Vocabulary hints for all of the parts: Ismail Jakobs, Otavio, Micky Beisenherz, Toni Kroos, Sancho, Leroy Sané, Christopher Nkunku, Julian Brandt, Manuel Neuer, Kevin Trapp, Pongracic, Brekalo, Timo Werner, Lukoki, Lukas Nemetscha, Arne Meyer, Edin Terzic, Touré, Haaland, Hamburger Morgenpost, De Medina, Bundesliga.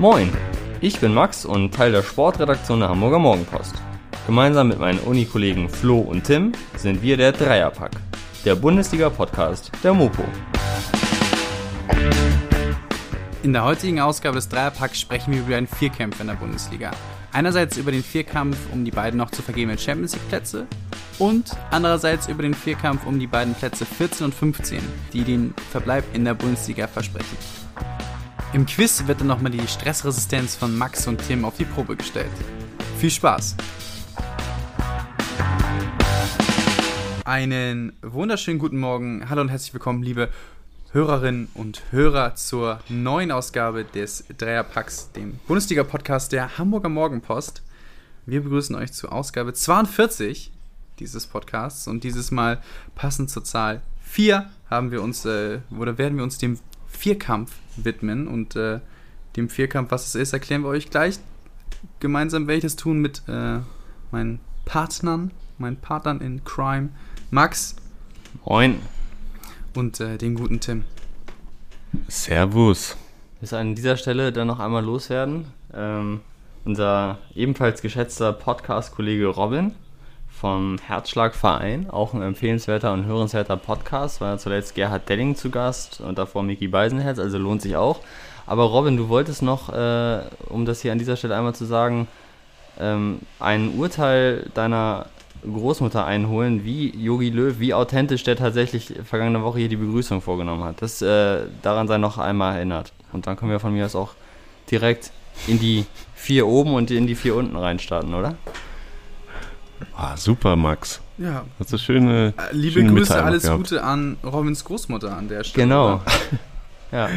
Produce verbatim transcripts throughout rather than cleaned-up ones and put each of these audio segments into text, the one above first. Moin, ich bin Max und Teil der Sportredaktion der Hamburger Morgenpost. Gemeinsam mit meinen Uni-Kollegen Flo und Tim sind wir der Dreierpack, der Bundesliga-Podcast der Mopo. In der heutigen Ausgabe des Dreierpacks sprechen wir über einen Vierkampf in der Bundesliga. Einerseits über den Vierkampf um die beiden noch zu vergebenen Champions League Plätze und andererseits über den Vierkampf um die beiden Plätze vierzehn und fünfzehn, die den Verbleib in der Bundesliga versprechen. Im Quiz wird dann nochmal die Stressresistenz von Max und Tim auf die Probe gestellt. Viel Spaß! Einen wunderschönen guten Morgen, hallo und herzlich willkommen, liebe Hörerinnen und Hörer zur neuen Ausgabe des Dreierpacks, dem Bundesliga-Podcast der Hamburger Morgenpost. Wir begrüßen euch zur Ausgabe zweiundvierzig dieses Podcasts und dieses Mal passend zur Zahl vier haben wir uns, äh, oder werden wir uns dem Vierkampf widmen und äh, dem Vierkampf, was es ist, erklären wir euch gleich. Gemeinsam werde ich das tun mit äh, meinen Partnern, meinen Partnern in Crime, Max. Moin. Und äh, den guten Tim. Servus. Ich muss an dieser Stelle dann noch einmal loswerden. Ähm, unser ebenfalls geschätzter Podcast-Kollege Robin vom Herzschlagverein, auch ein empfehlenswerter und hörenswerter Podcast, war zuletzt Gerhard Delling zu Gast und davor Micky Beisenherz, also lohnt sich auch. Aber Robin, du wolltest noch, äh, um das hier an dieser Stelle einmal zu sagen, ähm, ein Urteil deiner Großmutter einholen, wie Jogi Löw, wie authentisch der tatsächlich vergangene Woche hier die Begrüßung vorgenommen hat. Das äh, daran sei noch einmal erinnert. Und dann können wir von mir aus auch direkt in die vier oben und in die vier unten reinstarten, oder? Ah, super, Max. Ja. Das ist eine schöne Liebe schöne Grüße, alles gehabt. Gute an Robins Großmutter an der Stelle. Genau. Ja.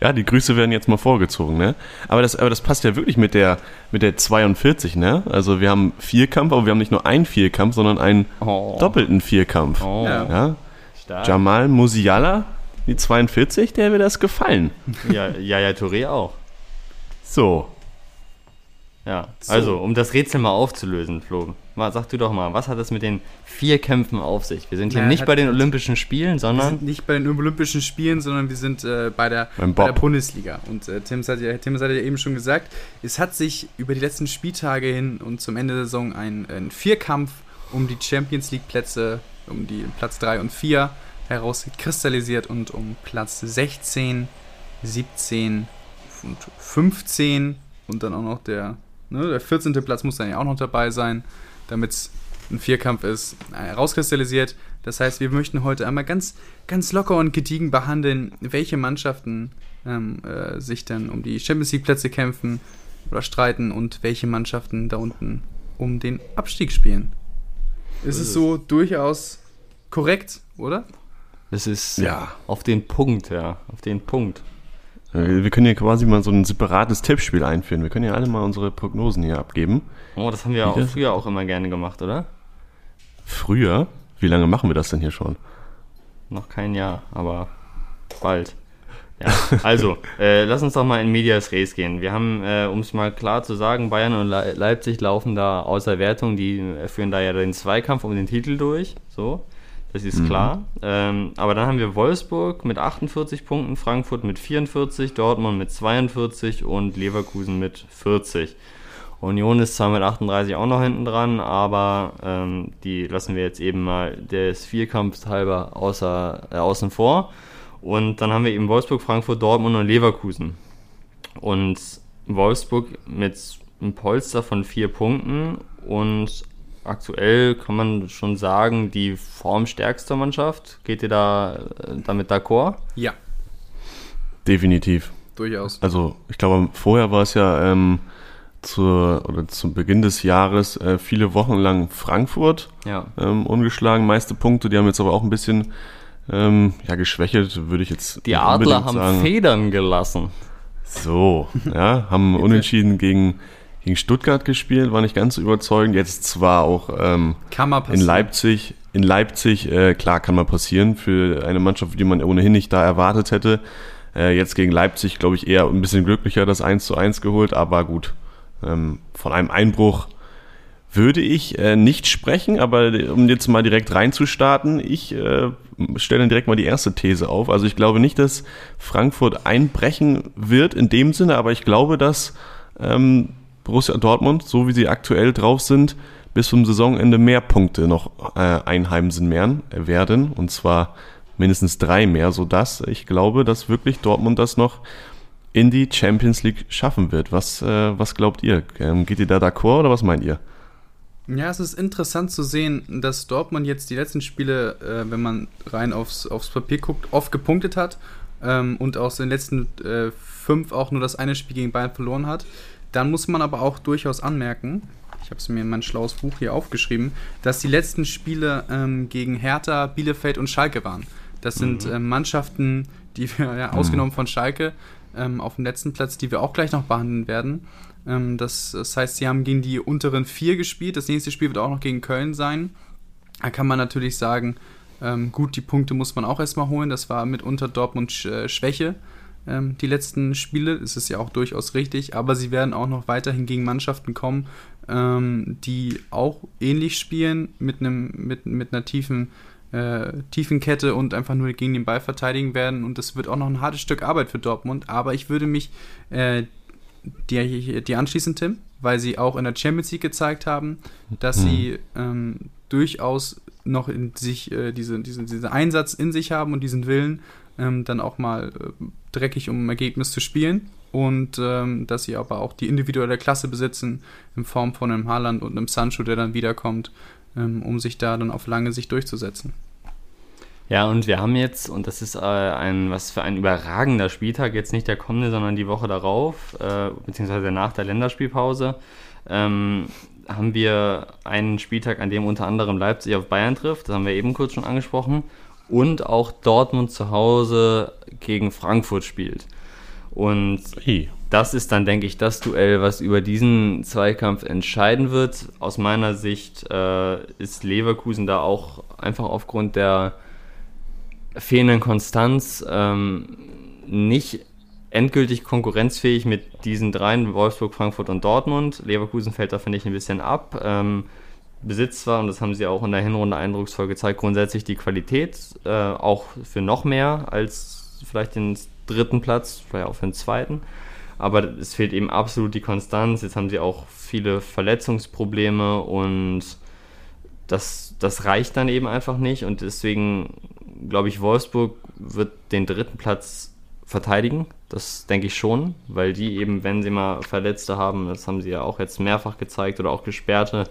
Ja, die Grüße werden jetzt mal vorgezogen, ne? Aber das, aber das passt ja wirklich mit der, mit der zweiundvierzig, ne? Also wir haben Vierkampf, aber wir haben nicht nur einen Vierkampf, sondern einen oh. doppelten Vierkampf. Oh. Ja? Jamal Musiala, die zweiundvierzig, der wird das gefallen. Ja, ja, ja, Touré auch. So. Ja, so. Also um das Rätsel mal aufzulösen, Flo, mal, sag du doch mal, was hat das mit den Vierkämpfen auf sich? Wir sind hier naja, nicht bei den Olympischen Spielen, sondern... Wir sind nicht bei den Olympischen Spielen, sondern wir sind äh, bei, der, bei der Bundesliga. Und äh, Tim hat ja, Tim hat ja eben schon gesagt, es hat sich über die letzten Spieltage hin und zum Ende der Saison ein, ein Vierkampf um die Champions League Plätze, um die Platz drei und vier herauskristallisiert und um Platz sechzehn, siebzehn und fünfzehn und dann auch noch der... Ne, der vierzehnte Platz muss dann ja auch noch dabei sein, damit es ein Vierkampf ist, rauskristallisiert. Das heißt, wir möchten heute einmal ganz, ganz locker und gediegen behandeln, welche Mannschaften ähm, äh, sich dann um die Champions League Plätze kämpfen oder streiten und welche Mannschaften da unten um den Abstieg spielen. Ist es ist so durchaus korrekt, oder? Es ist ja auf den Punkt, ja, auf den Punkt. Wir können hier quasi mal so ein separates Tippspiel einführen. Wir können ja alle mal unsere Prognosen hier abgeben. Oh, das haben wir ja auch früher auch immer gerne gemacht, oder? Früher? Wie lange machen wir das denn hier schon? Noch kein Jahr, aber bald. Ja. Also, äh, lass uns doch mal in Medias Res gehen. Wir haben, äh, um es mal klar zu sagen, Bayern und Le- Leipzig laufen da außer Wertung. Die führen da ja den Zweikampf um den Titel durch, so. Das ist klar. Mhm. Ähm, aber dann haben wir Wolfsburg mit achtundvierzig Punkten, Frankfurt mit vierundvierzig, Dortmund mit zweiundvierzig und Leverkusen mit vierzig. Union ist zwar mit achtunddreißig auch noch hinten dran, aber ähm, die lassen wir jetzt eben mal des Vierkampfs halber außer, äh, außen vor. Und dann haben wir eben Wolfsburg, Frankfurt, Dortmund und Leverkusen. Und Wolfsburg mit einem Polster von vier Punkten und aktuell kann man schon sagen, die formstärkste Mannschaft. Geht ihr da damit d'accord? Ja. Definitiv. Durchaus. Also ich glaube, vorher war es ja ähm, zur, oder zum Beginn des Jahres äh, viele Wochen lang Frankfurt ja. ähm, ungeschlagen, meiste Punkte. Die haben jetzt aber auch ein bisschen ähm, ja, geschwächelt, würde ich jetzt die Adler haben sagen. Federn gelassen. So, ja, haben unentschieden gegen... gegen Stuttgart gespielt, war nicht ganz so überzeugend. Jetzt zwar auch ähm, kann mal in Leipzig, in Leipzig äh, klar, kann mal passieren für eine Mannschaft, die man ohnehin nicht da erwartet hätte. Äh, jetzt gegen Leipzig, glaube ich, eher ein bisschen glücklicher das eins zu eins geholt, aber gut, ähm, von einem Einbruch würde ich äh, nicht sprechen, aber um jetzt mal direkt reinzustarten, ich äh, stelle dann direkt mal die erste These auf. Also ich glaube nicht, dass Frankfurt einbrechen wird in dem Sinne, aber ich glaube, dass ähm, Borussia Dortmund, so wie sie aktuell drauf sind, bis zum Saisonende mehr Punkte noch äh, einheimsen werden, und zwar mindestens drei mehr, sodass ich glaube, dass wirklich Dortmund das noch in die Champions League schaffen wird. Was, äh, was glaubt ihr? Ähm, geht ihr da d'accord oder was meint ihr? Ja, es ist interessant zu sehen, dass Dortmund jetzt die letzten Spiele, äh, wenn man rein aufs, aufs Papier guckt, oft gepunktet hat ähm, und aus den letzten äh, fünf auch nur das eine Spiel gegen Bayern verloren hat. Dann muss man aber auch durchaus anmerken, ich habe es mir in mein schlaues Buch hier aufgeschrieben, dass die letzten Spiele ähm, gegen Hertha, Bielefeld und Schalke waren. Das sind mhm. äh, Mannschaften, die wir, ja, ausgenommen mhm. von Schalke, ähm, auf dem letzten Platz, die wir auch gleich noch behandeln werden. Ähm, das, das heißt, sie haben gegen die unteren vier gespielt. Das nächste Spiel wird auch noch gegen Köln sein. Da kann man natürlich sagen, ähm, gut, die Punkte muss man auch erstmal holen. Das war mitunter Dortmunds äh, Schwäche. Die letzten Spiele, ist es ja auch durchaus richtig, aber sie werden auch noch weiterhin gegen Mannschaften kommen, die auch ähnlich spielen, mit, einem, mit, mit einer tiefen, äh, tiefen Kette und einfach nur gegen den Ball verteidigen werden, und das wird auch noch ein hartes Stück Arbeit für Dortmund, aber ich würde mich äh, dir, dir anschließen, Tim, weil sie auch in der Champions League gezeigt haben, dass mhm. sie ähm, durchaus noch in sich äh, diese, diese, diesen Einsatz in sich haben und diesen Willen, ähm, dann auch mal äh, dreckig um ein Ergebnis zu spielen, und ähm, dass sie aber auch die individuelle Klasse besitzen in Form von einem Haaland und einem Sancho, der dann wiederkommt, ähm, um sich da dann auf lange Sicht durchzusetzen. Ja, und wir haben jetzt, und das ist äh, ein, was für ein überragender Spieltag, jetzt nicht der kommende, sondern die Woche darauf, äh, beziehungsweise nach der Länderspielpause, ähm, haben wir einen Spieltag, an dem unter anderem Leipzig auf Bayern trifft, das haben wir eben kurz schon angesprochen, und auch Dortmund zu Hause gegen Frankfurt spielt. Und das ist dann, denke ich, das Duell, was über diesen Zweikampf entscheiden wird. Aus meiner Sicht äh, ist Leverkusen da auch einfach aufgrund der fehlenden Konstanz ähm, nicht endgültig konkurrenzfähig mit diesen dreien, Wolfsburg, Frankfurt und Dortmund. Leverkusen fällt da, finde ich, ein bisschen ab. Ähm, besitzt zwar, und das haben sie auch in der Hinrunde eindrucksvoll gezeigt, grundsätzlich die Qualität, äh, auch für noch mehr als vielleicht den dritten Platz, vielleicht auch für den zweiten, aber es fehlt eben absolut die Konstanz. Jetzt haben sie auch viele Verletzungsprobleme, und das, das reicht dann eben einfach nicht, und deswegen glaube ich, Wolfsburg wird den dritten Platz verteidigen, das denke ich schon, weil die eben, wenn sie mal Verletzte haben, das haben sie ja auch jetzt mehrfach gezeigt, oder auch Gesperrte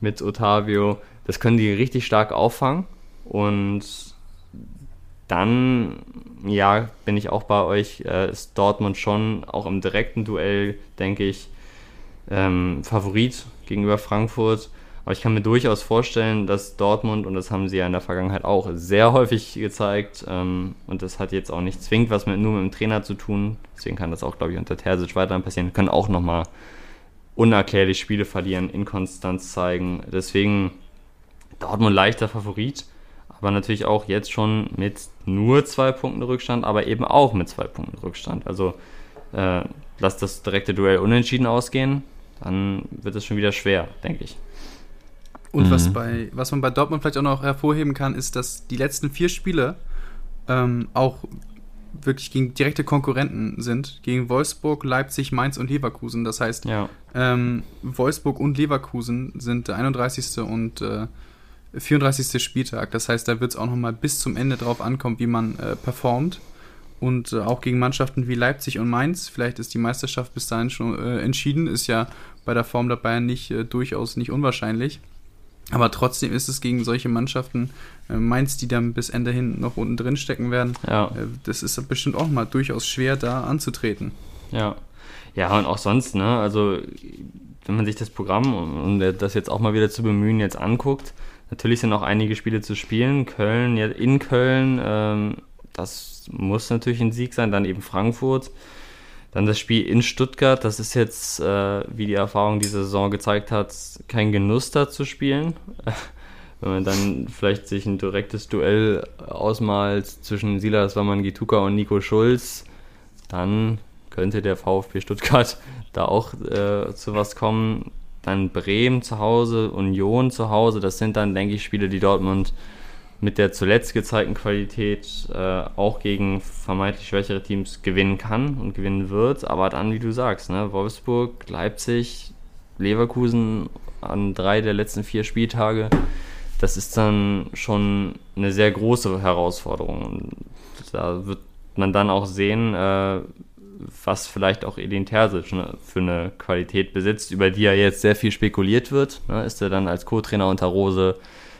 mit Otavio, das können die richtig stark auffangen. Und dann, ja, bin ich auch bei euch, äh, ist Dortmund schon auch im direkten Duell, denke ich, ähm, Favorit gegenüber Frankfurt. Aber ich kann mir durchaus vorstellen, dass Dortmund, und das haben sie ja in der Vergangenheit auch sehr häufig gezeigt, ähm, und das hat jetzt auch nicht zwingend was mit, nur mit dem Trainer zu tun, deswegen kann das auch, glaube ich, unter Terzic weiterhin passieren, können auch nochmal unerklärlich Spiele verlieren, Inkonstanz zeigen. Deswegen Dortmund leichter Favorit, aber natürlich auch jetzt schon mit nur zwei Punkten Rückstand, aber eben auch mit zwei Punkten Rückstand. Also äh, lasst das direkte Duell unentschieden ausgehen, dann wird es schon wieder schwer, denke ich. Und mhm. was, bei, was man bei Dortmund vielleicht auch noch hervorheben kann, ist, dass die letzten vier Spiele ähm, auch wirklich gegen direkte Konkurrenten sind, gegen Wolfsburg, Leipzig, Mainz und Leverkusen. Das heißt, ja. ähm, Wolfsburg und Leverkusen sind der einunddreißigste und äh, vierunddreißigste Spieltag. Das heißt, da wird es auch nochmal bis zum Ende drauf ankommen, wie man äh, performt. Und äh, auch gegen Mannschaften wie Leipzig und Mainz, vielleicht ist die Meisterschaft bis dahin schon äh, entschieden, ist ja bei der Form der Bayern nicht äh, durchaus nicht unwahrscheinlich. Aber trotzdem ist es gegen solche Mannschaften, äh, Mainz, die dann bis Ende hin noch unten drin stecken werden, ja. äh, das ist bestimmt auch mal durchaus schwer, da anzutreten. Ja, ja, und auch sonst, ne? Also wenn man sich das Programm, um, um das jetzt auch mal wieder zu bemühen, jetzt anguckt, natürlich sind auch einige Spiele zu spielen. Köln, ja, in Köln, ähm, das muss natürlich ein Sieg sein, dann eben Frankfurt. Dann das Spiel in Stuttgart, das ist jetzt, äh, wie die Erfahrung diese Saison gezeigt hat, kein Genuss da zu spielen. Wenn man dann vielleicht sich ein direktes Duell ausmalt zwischen Silas Wamangituka und Nico Schulz, dann könnte der VfB Stuttgart da auch äh, zu was kommen. dann Bremen zu Hause, Union zu Hause. Das sind dann, denke ich, Spiele, die Dortmund mit der zuletzt gezeigten Qualität äh, auch gegen vermeintlich schwächere Teams gewinnen kann und gewinnen wird. Aber dann, wie du sagst, ne, Wolfsburg, Leipzig, Leverkusen an drei der letzten vier Spieltage, das ist dann schon eine sehr große Herausforderung. Und da wird man dann auch sehen, äh, was vielleicht auch Edin Terzic, ne, für eine Qualität besitzt, über die ja jetzt sehr viel spekuliert wird. Ne? Ist er dann als Co-Trainer unter Rose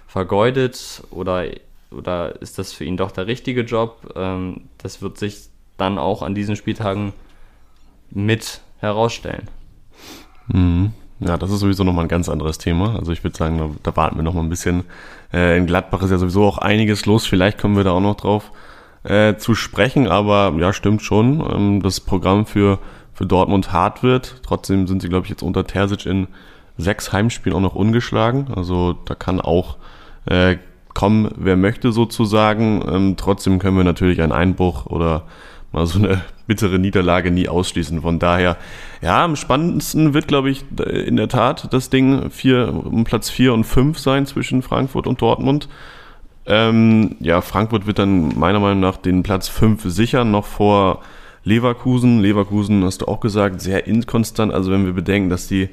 vergeudet oder, oder ist das für ihn doch der richtige Job? Ähm, das wird sich dann auch an diesen Spieltagen mit herausstellen. Mhm. Ja, das ist sowieso nochmal ein ganz anderes Thema. Also ich würde sagen, da, da warten wir nochmal ein bisschen. Äh, in Gladbach ist ja sowieso auch einiges los. Vielleicht kommen wir da auch noch drauf äh, zu sprechen. Aber ja, stimmt schon, ähm, das Programm für, für Dortmund hart wird. Trotzdem sind sie, glaube ich, jetzt unter Terzic in sechs Heimspielen auch noch ungeschlagen. Also da kann auch äh, kommen, wer möchte sozusagen. Ähm, trotzdem können wir natürlich einen Einbruch oder mal so eine bittere Niederlage nie ausschließen. Von daher, ja, am spannendsten wird, glaube ich, in der Tat das Ding vier, um Platz vier und fünf sein zwischen Frankfurt und Dortmund. Ähm, ja, Frankfurt wird dann meiner Meinung nach den Platz fünf sichern, noch vor Leverkusen. Leverkusen, hast du auch gesagt, sehr inkonstant. Also wenn wir bedenken, dass die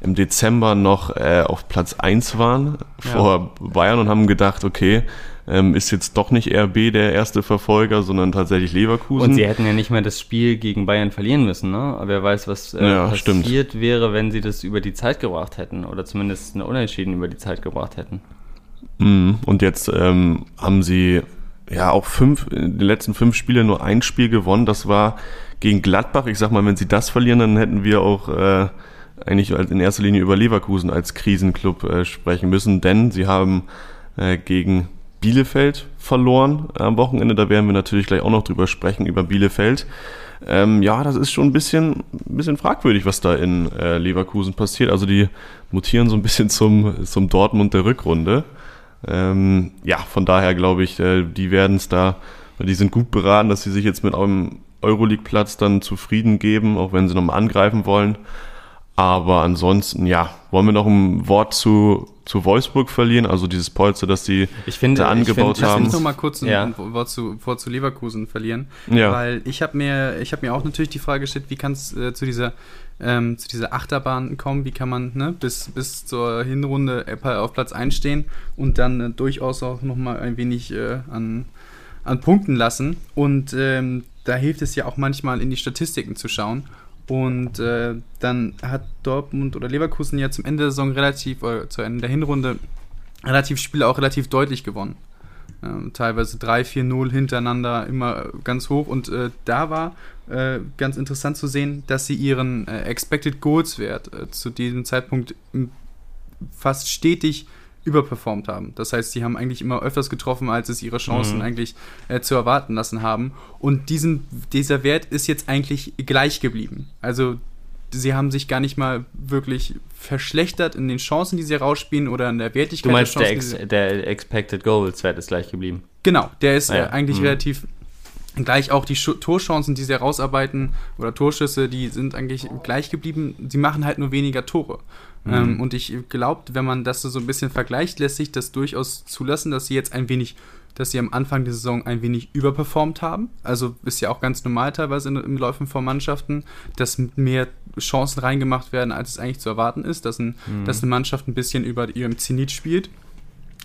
im Dezember noch äh, auf Platz eins waren vor ja. Bayern und haben gedacht, okay, ähm, ist jetzt doch nicht R B der erste Verfolger, sondern tatsächlich Leverkusen. Und sie hätten ja nicht mehr das Spiel gegen Bayern verlieren müssen, ne? Aber wer weiß, was äh, ja, passiert stimmt. wäre, wenn sie das über die Zeit gebracht hätten oder zumindest eine Unentschieden über die Zeit gebracht hätten. Mhm. Und jetzt ähm, haben sie ja auch fünf, in den letzten fünf Spielen nur ein Spiel gewonnen. Das war gegen Gladbach. Ich sag mal, wenn sie das verlieren, dann hätten wir auch äh, eigentlich in erster Linie über Leverkusen als Krisenclub äh, sprechen müssen, denn sie haben äh, gegen Bielefeld verloren am Wochenende. Da werden wir natürlich gleich auch noch drüber sprechen, über Bielefeld. Ähm, ja, das ist schon ein bisschen, ein bisschen fragwürdig, was da in äh, Leverkusen passiert. Also die mutieren so ein bisschen zum, zum Dortmund der Rückrunde. Ähm, ja, von daher glaube ich, äh, die werden es da, die sind gut beraten, dass sie sich jetzt mit einem Euroleague-Platz dann zufrieden geben, auch wenn sie nochmal angreifen wollen. Aber ansonsten, ja, wollen wir noch ein Wort zu, zu Wolfsburg verlieren? Also dieses Polster, das sie da angebaut ich find, haben. Ich will noch mal kurz ein ja. Wort zu, Wort zu Leverkusen verlieren. Ja. Weil ich habe mir, ich hab mir auch natürlich die Frage gestellt, wie kann es äh, zu dieser ähm, zu dieser Achterbahn kommen? Wie kann man ne, bis, bis zur Hinrunde auf Platz eins stehen und dann äh, durchaus auch nochmal ein wenig äh, an, an Punkten lassen? Und ähm, da hilft es ja auch manchmal, in die Statistiken zu schauen. Und äh, dann hat Dortmund oder Leverkusen ja zum Ende der Saison relativ, äh, zu Ende der Hinrunde, relativ Spiele auch relativ deutlich gewonnen. Ähm, teilweise drei vier null hintereinander, immer ganz hoch. Und äh, da war äh, ganz interessant zu sehen, dass sie ihren äh, Expected Goals Wert äh, zu diesem Zeitpunkt fast stetig überperformt haben. Das heißt, sie haben eigentlich immer öfters getroffen, als es ihre Chancen mhm. eigentlich äh, zu erwarten lassen haben. Und diesen, dieser Wert ist jetzt eigentlich gleich geblieben. Also sie haben sich gar nicht mal wirklich verschlechtert in den Chancen, die sie rausspielen oder in der Wertigkeit der Chancen. Du meinst, der, Ex- der Expected Goals Wert ist gleich geblieben? Genau, der ist ah, ja. äh, eigentlich mhm. relativ gleich. Auch die Sch- Torchancen, die sie herausarbeiten oder Torschüsse, die sind eigentlich gleich geblieben. Sie machen halt nur weniger Tore. Mhm. Ähm, und ich glaube, wenn man das so ein bisschen vergleicht, lässt sich das durchaus zulassen, dass sie jetzt ein wenig, dass sie am Anfang der Saison ein wenig überperformt haben. Also ist ja auch ganz normal teilweise in, im Läufen von Mannschaften, dass mehr Chancen reingemacht werden, als es eigentlich zu erwarten ist, dass, ein, mhm. dass eine Mannschaft ein bisschen über ihrem Zenit spielt.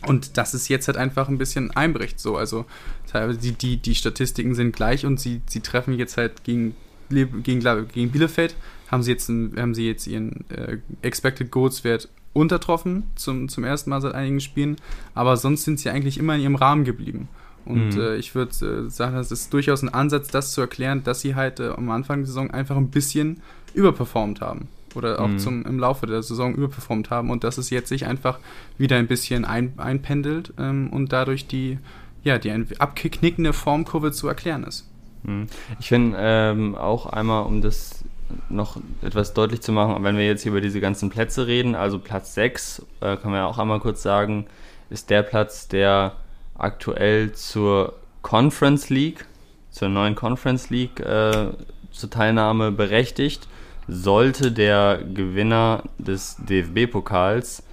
Und das ist jetzt halt einfach ein bisschen einbricht. So. Also teilweise die, die, die Statistiken sind gleich und sie, sie treffen jetzt halt gegen, gegen, gegen Bielefeld. Haben sie jetzt, haben sie jetzt ihren äh, Expected Goals Wert untertroffen zum, zum ersten Mal seit einigen Spielen, aber sonst sind sie eigentlich immer in ihrem Rahmen geblieben. Und mhm. äh, ich würde äh, sagen, das ist durchaus ein Ansatz, das zu erklären, dass sie halt äh, am Anfang der Saison einfach ein bisschen überperformt haben oder auch mhm. zum, im Laufe der Saison überperformt haben und dass es jetzt sich einfach wieder ein bisschen ein, einpendelt ähm, und dadurch die, ja, die abgeknickende Formkurve zu erklären ist. Mhm. Ich finde ähm, auch einmal, um das noch etwas deutlich zu machen, wenn wir jetzt hier über diese ganzen Plätze reden, also Platz sechs, äh, kann man ja auch einmal kurz sagen, ist der Platz, der aktuell zur Conference League, zur neuen Conference League äh, zur Teilnahme berechtigt. sollte der Gewinner des D F B-Pokals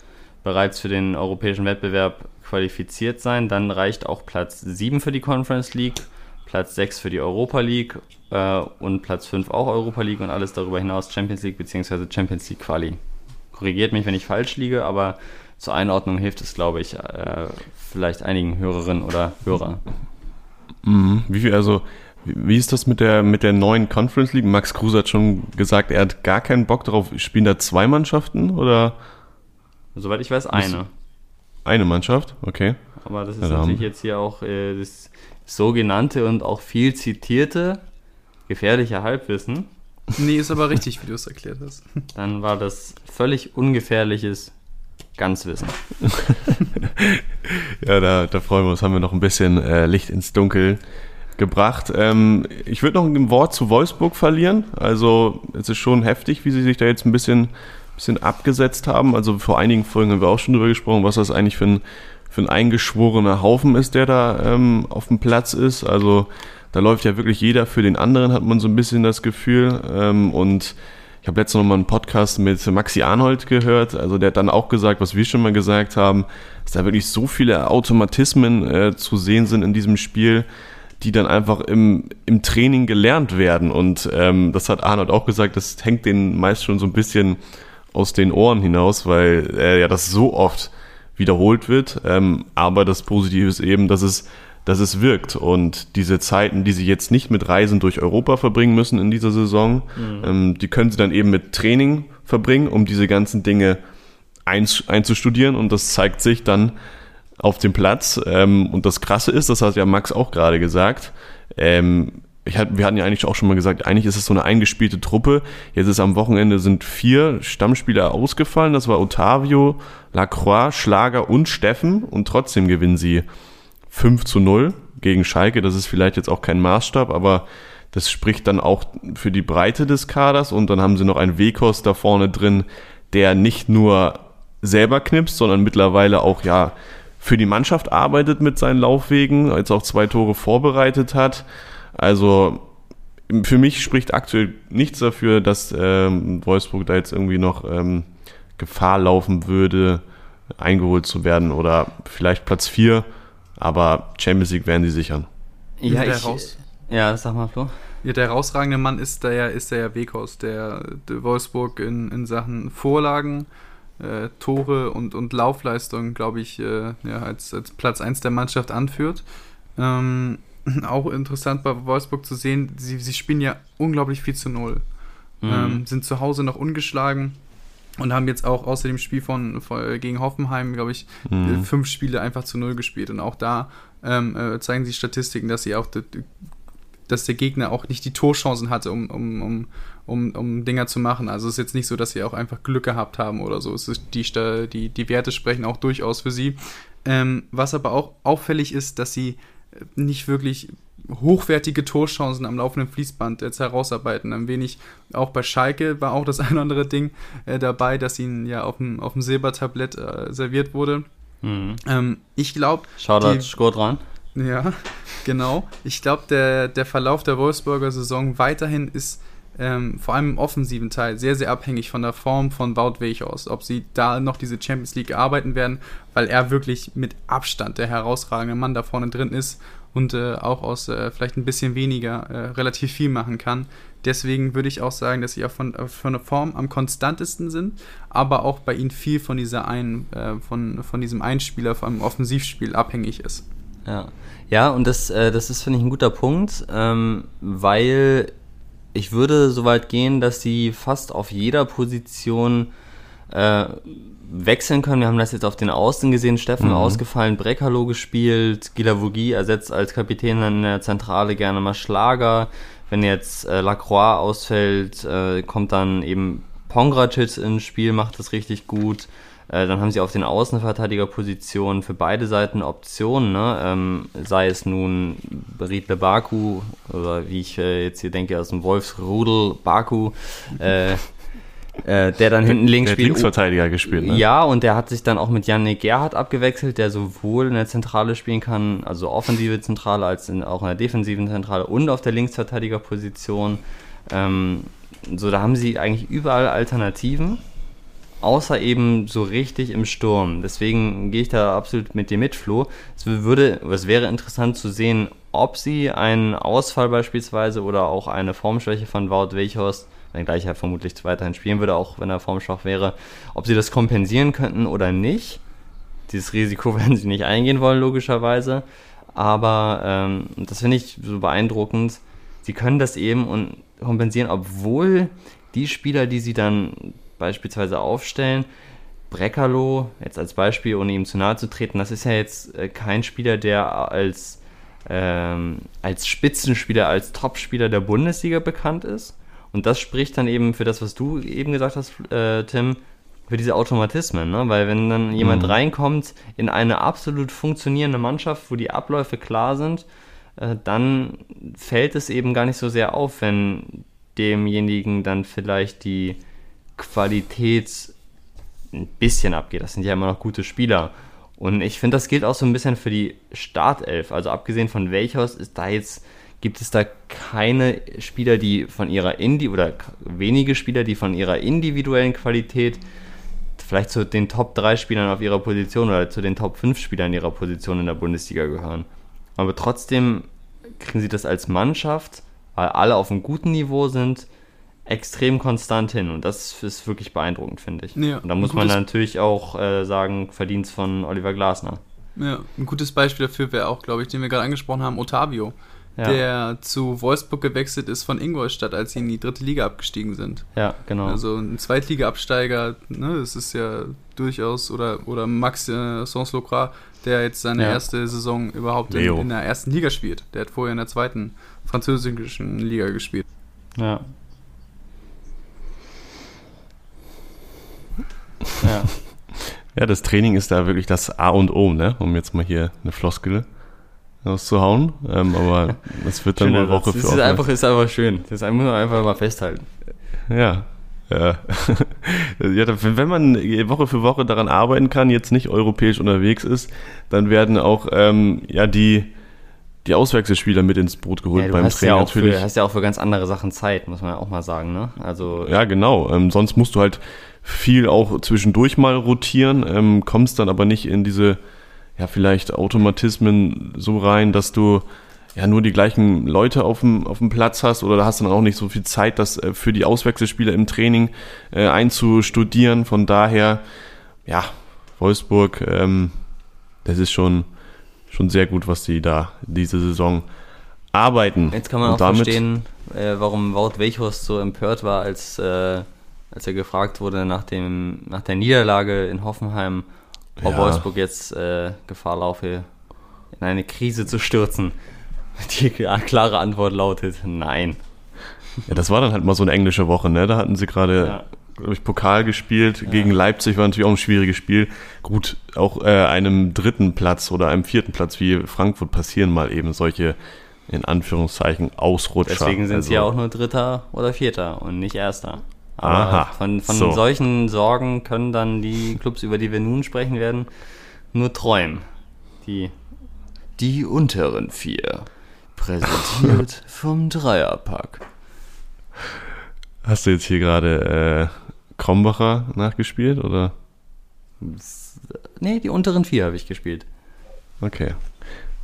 bereits für den europäischen Wettbewerb qualifiziert sein, dann reicht auch Platz sieben für die Conference League, Platz sechs für die Europa League äh, und Platz fünf auch Europa League und alles darüber hinaus Champions League bzw. Champions League Quali. Korrigiert mich, wenn ich falsch liege, aber zur Einordnung hilft es, glaube ich, äh, vielleicht einigen Hörerinnen oder Hörern. Mhm. Wie viel, also Wie ist das mit der, mit der neuen Conference League? Max Kruse hat schon gesagt, er hat gar keinen Bock drauf. Spielen da zwei Mannschaften oder? Soweit ich weiß, eine. Eine Mannschaft, okay. Aber das ist ja natürlich jetzt hier auch äh, das sogenannte und auch viel zitierte gefährliche Halbwissen. Nee, ist aber richtig, wie du es erklärt hast. Dann war das völlig ungefährliches Ganzwissen. Ja, da, da freuen wir uns. Haben wir noch ein bisschen äh, Licht ins Dunkel gebracht. Ähm, ich würde noch ein Wort zu Wolfsburg verlieren. Also es ist schon heftig, wie sie sich da jetzt ein bisschen, bisschen abgesetzt haben. Also vor einigen Folgen haben wir auch schon drüber gesprochen, was das eigentlich für ein, für ein eingeschworener Haufen ist, der da ähm, auf dem Platz ist. Also da läuft ja wirklich jeder für den anderen, hat man so ein bisschen das Gefühl. Ähm, und ich habe letztens noch mal einen Podcast mit Maxi Arnold gehört. Also der hat dann auch gesagt, was wir schon mal gesagt haben, dass da wirklich so viele Automatismen äh, zu sehen sind in diesem Spiel, die dann einfach im, im Training gelernt werden. Und ähm, das hat Arnold auch gesagt, das hängt denen meist schon so ein bisschen aus den Ohren hinaus, weil äh, ja das so oft wiederholt wird. Ähm, aber das Positive ist eben, dass es, dass es wirkt. Und diese Zeiten, die sie jetzt nicht mit Reisen durch Europa verbringen müssen in dieser Saison, mhm. ähm, die können sie dann eben mit Training verbringen, um diese ganzen Dinge einz- einzustudieren. Und das zeigt sich dann auf dem Platz. Und das Krasse ist, das hat ja Max auch gerade gesagt, ich hatte, wir hatten ja eigentlich auch schon mal gesagt, eigentlich ist es so eine eingespielte Truppe. Jetzt ist am Wochenende sind vier Stammspieler ausgefallen. Das war Otavio, Lacroix, Schlager und Steffen. Und trotzdem gewinnen sie fünf zu null gegen Schalke. Das ist vielleicht jetzt auch kein Maßstab, aber das spricht dann auch für die Breite des Kaders. Und dann haben sie noch einen Weghorst da vorne drin, der nicht nur selber knipst, sondern mittlerweile auch, ja, für die Mannschaft arbeitet mit seinen Laufwegen, als auch zwei Tore vorbereitet hat. Also für mich spricht aktuell nichts dafür, dass ähm, Wolfsburg da jetzt irgendwie noch ähm, Gefahr laufen würde, eingeholt zu werden oder vielleicht Platz vier, aber Champions League werden sie sichern. Ja, ich, ja sag mal, Flo. Ja, der herausragende Mann ist der, ist der Weghorst, der, der Wolfsburg in, in Sachen Vorlagen, Äh, Tore und, und Laufleistung, glaube ich, äh, ja, als, als Platz eins der Mannschaft anführt. Ähm, auch interessant bei Wolfsburg zu sehen, sie, sie spielen ja unglaublich viel zu null. Mhm. Ähm, sind zu Hause noch ungeschlagen und haben jetzt auch außer dem Spiel von, von gegen Hoffenheim, glaube ich, mhm. äh, fünf Spiele einfach zu null gespielt. Und auch da ähm, äh, zeigen sich Statistiken, dass sie auch die, die, dass der Gegner auch nicht die Torchancen hatte, um, um, um, um, um Dinger zu machen. Also es ist jetzt nicht so, dass sie auch einfach Glück gehabt haben oder so. Es ist die, die, die Werte sprechen auch durchaus für sie. Ähm, was aber auch auffällig ist, dass sie nicht wirklich hochwertige Torchancen am laufenden Fließband jetzt herausarbeiten. Ein wenig, auch bei Schalke war auch das ein oder andere Ding äh, dabei, dass ihnen ja auf dem, auf dem Silbertablett äh, serviert wurde. Mhm. Ähm, ich glaube... Shoutout, Score dran. Ja, genau. Ich glaube, der, der Verlauf der Wolfsburger Saison weiterhin ist ähm, vor allem im offensiven Teil sehr, sehr abhängig von der Form von Wout Weghorst, ob sie da noch diese Champions League arbeiten werden, weil er wirklich mit Abstand der herausragende Mann da vorne drin ist und äh, auch aus äh, vielleicht ein bisschen weniger äh, relativ viel machen kann. Deswegen würde ich auch sagen, dass sie auch von, von der Form am konstantesten sind, aber auch bei ihnen viel von, dieser einen, äh, von, von diesem Einspieler, vor allem im Offensivspiel, abhängig ist. Ja, ja, und das, äh, das ist, finde ich, ein guter Punkt, ähm, weil ich würde so weit gehen, dass sie fast auf jeder Position äh, wechseln können. Wir haben das jetzt auf den Außen gesehen, Steffen mhm. ausgefallen, Brekalo gespielt, Guilavogui ersetzt als Kapitän in der Zentrale gerne mal Schlager. Wenn jetzt äh, Lacroix ausfällt, äh, kommt dann eben Pongracic ins Spiel, macht das richtig gut. Dann haben sie auf den Außenverteidigerpositionen für beide Seiten Optionen, ne? ähm, sei es nun Ridle Baku oder wie ich äh, jetzt hier denke, aus dem Wolfsrudel Baku, äh, äh, der dann hinten links spielt. Der hat Linksverteidiger gespielt, ne? Ja, und der hat sich dann auch mit Yannick Gerhardt abgewechselt, der sowohl in der Zentrale spielen kann, also offensive Zentrale, als in, auch in der defensiven Zentrale und auf der Linksverteidigerposition. Ähm, So, da haben sie eigentlich überall Alternativen, außer eben so richtig im Sturm. Deswegen gehe ich da absolut mit dir mit, Flo. Es würde, es wäre interessant zu sehen, ob sie einen Ausfall beispielsweise oder auch eine Formschwäche von Wout Weghorst, dann gleich ja vermutlich weiterhin spielen würde, auch wenn er formschwach wäre, ob sie das kompensieren könnten oder nicht. Dieses Risiko werden sie nicht eingehen wollen, logischerweise. Aber ähm, das finde ich so beeindruckend. Sie können das eben und kompensieren, obwohl die Spieler, die sie dann beispielsweise aufstellen, Brekalo, jetzt als Beispiel, ohne ihm zu nahe zu treten, das ist ja jetzt äh, kein Spieler, der als, ähm, als Spitzenspieler, als Topspieler der Bundesliga bekannt ist. Und das spricht dann eben für das, was du eben gesagt hast, äh, Tim, für diese Automatismen, ne? Weil wenn dann jemand mhm. reinkommt in eine absolut funktionierende Mannschaft, wo die Abläufe klar sind, äh, dann fällt es eben gar nicht so sehr auf, wenn demjenigen dann vielleicht die Qualität ein bisschen abgeht. Das sind ja immer noch gute Spieler. Und ich finde, das gilt auch so ein bisschen für die Startelf. Also abgesehen von Weichhaus ist da jetzt... gibt es da keine Spieler, die von ihrer Indi- oder wenige Spieler, die von ihrer individuellen Qualität vielleicht zu den Top drei Spielern auf ihrer Position oder zu den Top fünf Spielern ihrer Position in der Bundesliga gehören. Aber trotzdem kriegen sie das als Mannschaft, weil alle auf einem guten Niveau sind, extrem konstant hin. Und das ist wirklich beeindruckend, finde ich. Ja, und da muss man natürlich auch äh, sagen, Verdienst von Oliver Glasner. Ja, ein gutes Beispiel dafür wäre auch, glaube ich, den wir gerade angesprochen haben, Otavio. Ja. Der zu Wolfsburg gewechselt ist von Ingolstadt, als sie in die dritte Liga abgestiegen sind. Ja, genau. Also ein Zweitliga-Absteiger, ne, das ist ja durchaus, oder, oder Maxence Lacroix, der jetzt seine ja. erste Saison überhaupt in, in der ersten Liga spielt. Der hat vorher in der zweiten französischen Liga gespielt. Ja. Ja. Ja, das Training ist da wirklich das A und O, ne? Um jetzt mal hier eine Floskel rauszuhauen, ähm, aber das wird dann eine Woche für ist einfach ist einfach schön. Das muss man einfach mal festhalten. Ja. Ja. Ja, wenn man Woche für Woche daran arbeiten kann, jetzt nicht europäisch unterwegs ist, dann werden auch ähm, ja, die, die Auswechselspieler mit ins Boot geholt ja, beim Training ja natürlich. Du hast ja auch für ganz andere Sachen Zeit, muss man ja auch mal sagen. Ne? Also, ja, genau. Ähm, sonst musst du halt viel auch zwischendurch mal rotieren, ähm, kommst dann aber nicht in diese ja, vielleicht Automatismen so rein, dass du ja nur die gleichen Leute auf dem, auf dem Platz hast oder da hast du dann auch nicht so viel Zeit, das äh, für die Auswechselspieler im Training äh, einzustudieren. Von daher, ja, Wolfsburg, ähm, das ist schon, schon sehr gut, was die da diese Saison arbeiten. Jetzt kann man Und auch verstehen, äh, warum Wout Weghorst so empört war, als, äh, als er gefragt wurde nach, dem, nach der Niederlage in Hoffenheim, ob ja. Wolfsburg jetzt äh, Gefahr laufe, in eine Krise zu stürzen. Die klare Antwort lautet, nein. Ja, das war dann halt mal so eine englische Woche, ne? Da hatten sie gerade, ja. glaube ich, Pokal gespielt. Ja. Gegen Leipzig war natürlich auch ein schwieriges Spiel. Gut, auch äh, einem dritten Platz oder einem vierten Platz wie Frankfurt passieren mal eben solche, in Anführungszeichen, Ausrutscher. Deswegen sind also, sie ja auch nur Dritter oder Vierter und nicht Erster. Aber Aha, von, von so. solchen Sorgen können dann die Clubs, über die wir nun sprechen werden, nur träumen. Die, die unteren vier, präsentiert vom Dreierpack. Hast du jetzt hier gerade äh, Krombacher nachgespielt, oder? Nee, die unteren vier habe ich gespielt. Okay.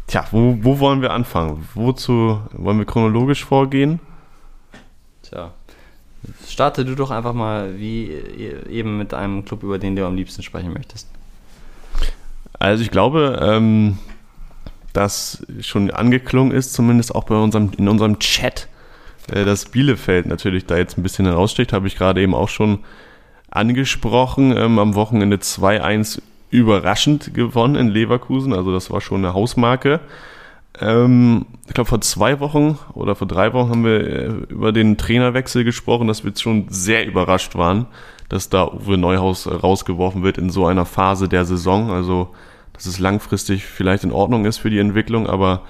Tja, wo, wo wollen wir anfangen? Wozu wollen wir chronologisch vorgehen? Tja. Starte du doch einfach mal, wie eben mit einem Club, über den du am liebsten sprechen möchtest. Also ich glaube, ähm, dass schon angeklungen ist, zumindest auch bei unserem, in unserem Chat, äh, dass Bielefeld natürlich da jetzt ein bisschen heraussticht, habe ich gerade eben auch schon angesprochen. Ähm, am Wochenende zwei eins überraschend gewonnen in Leverkusen, also das war schon eine Hausmarke. Ich glaube, vor zwei Wochen oder vor drei Wochen haben wir über den Trainerwechsel gesprochen, dass wir jetzt schon sehr überrascht waren, dass da Uwe Neuhaus rausgeworfen wird in so einer Phase der Saison. Also, dass es langfristig vielleicht in Ordnung ist für die Entwicklung, aber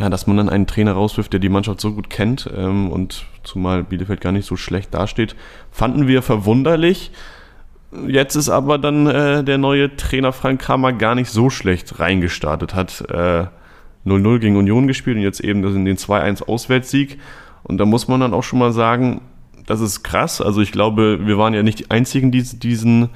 ja, dass man dann einen Trainer rauswirft, der die Mannschaft so gut kennt ähm, und zumal Bielefeld gar nicht so schlecht dasteht, fanden wir verwunderlich. Jetzt ist aber dann äh, der neue Trainer Frank Kramer gar nicht so schlecht reingestartet hat. Äh, null null gegen Union gespielt und jetzt eben das in den zwei eins Auswärtssieg. Und da muss man dann auch schon mal sagen, das ist krass. Also ich glaube, wir waren ja nicht die Einzigen, die diesen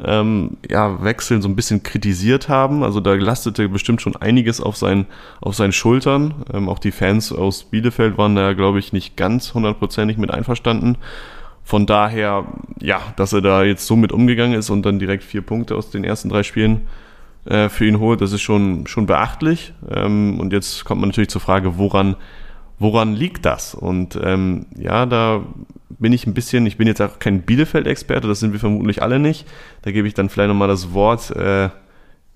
ähm, ja, Wechsel so ein bisschen kritisiert haben. Also da lastete bestimmt schon einiges auf, sein, auf seinen Schultern. Ähm, auch die Fans aus Bielefeld waren da, glaube ich, nicht ganz hundertprozentig mit einverstanden. Von daher, ja, dass er da jetzt so mit umgegangen ist und dann direkt vier Punkte aus den ersten drei Spielen äh, für ihn holt, das ist schon, schon beachtlich. Ähm, und jetzt kommt man natürlich zur Frage, woran Woran liegt das? Und ähm, ja, da bin ich ein bisschen, ich bin jetzt auch kein Bielefeld-Experte, das sind wir vermutlich alle nicht. Da gebe ich dann vielleicht nochmal das Wort äh,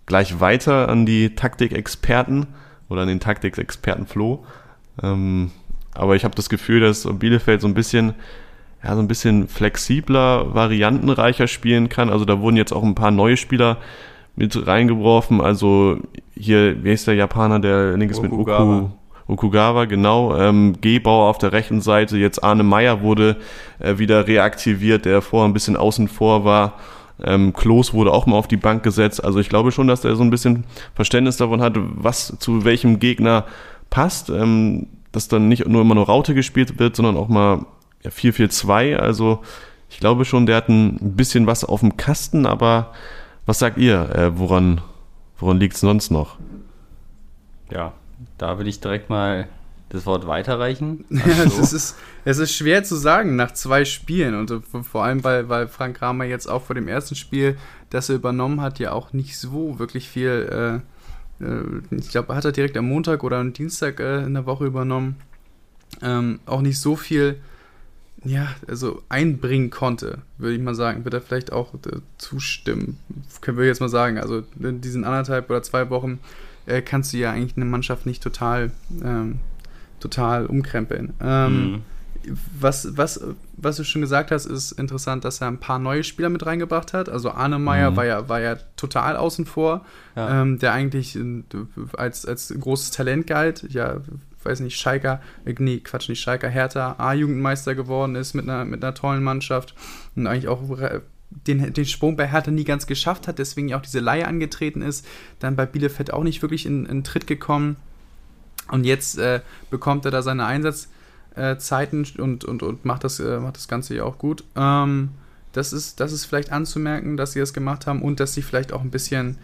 gleich weiter an die Taktikexperten oder an den Taktikexperten Flo. Ähm, aber ich habe das Gefühl, dass Bielefeld so ein bisschen, ja, so ein bisschen flexibler, variantenreicher spielen kann. Also da wurden jetzt auch ein paar neue Spieler mit reingeworfen. Also hier, wie heißt der Japaner, der links mit Oku? Okugawa, genau, ähm, Gebauer auf der rechten Seite, jetzt Arne Meyer wurde äh, wieder reaktiviert, der vorher ein bisschen außen vor war, ähm, Klos wurde auch mal auf die Bank gesetzt, also ich glaube schon, dass er so ein bisschen Verständnis davon hatte, was zu welchem Gegner passt, ähm, dass dann nicht nur immer nur Raute gespielt wird, sondern auch mal ja, vier vier zwei, also ich glaube schon, der hat ein bisschen was auf dem Kasten, aber was sagt ihr, äh, woran, woran liegt es sonst noch? Ja, da will ich direkt mal das Wort weiterreichen. Also ja, es, ist, es ist schwer zu sagen nach zwei Spielen und vor allem, weil, weil Frank Kramer jetzt auch vor dem ersten Spiel, das er übernommen hat, ja auch nicht so wirklich viel, äh, ich glaube, hat er direkt am Montag oder am Dienstag äh, in der Woche übernommen, ähm, auch nicht so viel ja, also einbringen konnte, würde ich mal sagen, wird er vielleicht auch äh, zustimmen, können wir jetzt mal sagen, also in diesen anderthalb oder zwei Wochen kannst du ja eigentlich eine Mannschaft nicht total, ähm, total umkrempeln. Ähm, mhm. was, was, was du schon gesagt hast, ist interessant, dass er ein paar neue Spieler mit reingebracht hat. Also Arne Meyer mhm. war, ja, war ja total außen vor, ja. ähm, der eigentlich als, als großes Talent galt, ja, weiß nicht, Schalker, nee, Quatsch, nicht Schalker, Hertha, A-Jugendmeister geworden ist mit einer, mit einer tollen Mannschaft und eigentlich auch Den, den Sprung bei Hertha nie ganz geschafft hat, deswegen ja auch diese Leihe angetreten ist, dann bei Bielefeld auch nicht wirklich in, in Tritt gekommen und jetzt äh, bekommt er da seine Einsatzzeiten äh, und, und, und macht, das, äh, macht das Ganze ja auch gut. Ähm, das, ist, das ist vielleicht anzumerken, dass sie das gemacht haben und dass sie vielleicht auch ein bisschen,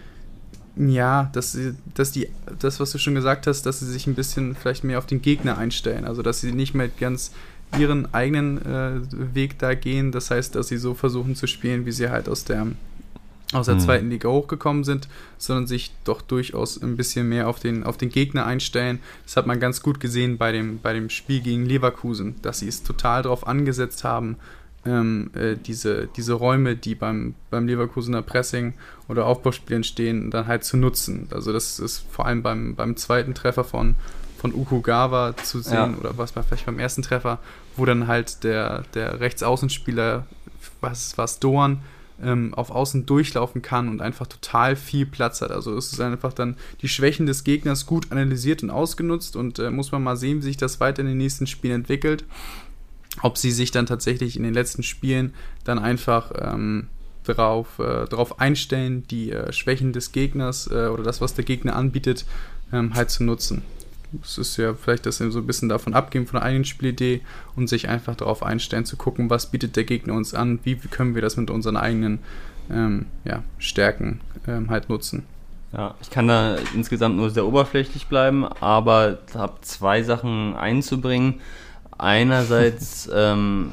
ja, dass sie, dass die, das, was du schon gesagt hast, dass sie sich ein bisschen vielleicht mehr auf den Gegner einstellen, also dass sie nicht mehr ganz ihren eigenen äh, Weg da gehen. Das heißt, dass sie so versuchen zu spielen, wie sie halt aus der, aus der mhm. zweiten Liga hochgekommen sind, sondern sich doch durchaus ein bisschen mehr auf den, auf den Gegner einstellen. Das hat man ganz gut gesehen bei dem, bei dem Spiel gegen Leverkusen, dass sie es total darauf angesetzt haben, ähm, äh, diese, diese Räume, die beim, beim Leverkusener Pressing oder Aufbauspiel entstehen, dann halt zu nutzen. Also das ist vor allem beim, beim zweiten Treffer von von Okugawa zu sehen, ja. oder was war vielleicht beim ersten Treffer, wo dann halt der, der Rechtsaußenspieler, was, was Doan, ähm, auf Außen durchlaufen kann und einfach total viel Platz hat. Also es ist einfach dann die Schwächen des Gegners gut analysiert und ausgenutzt und äh, muss man mal sehen, wie sich das weiter in den nächsten Spielen entwickelt. Ob sie sich dann tatsächlich in den letzten Spielen dann einfach ähm, darauf äh, drauf einstellen, die äh, Schwächen des Gegners äh, oder das, was der Gegner anbietet, ähm, halt zu nutzen. Es ist ja vielleicht, dass sie so ein bisschen davon abgeben, von der eigenen Spielidee und sich einfach darauf einstellen, zu gucken, was bietet der Gegner uns an, wie können wir das mit unseren eigenen ähm, ja, Stärken ähm, halt nutzen. Ja, ich kann da insgesamt nur sehr oberflächlich bleiben, aber habe zwei Sachen einzubringen. Einerseits ähm,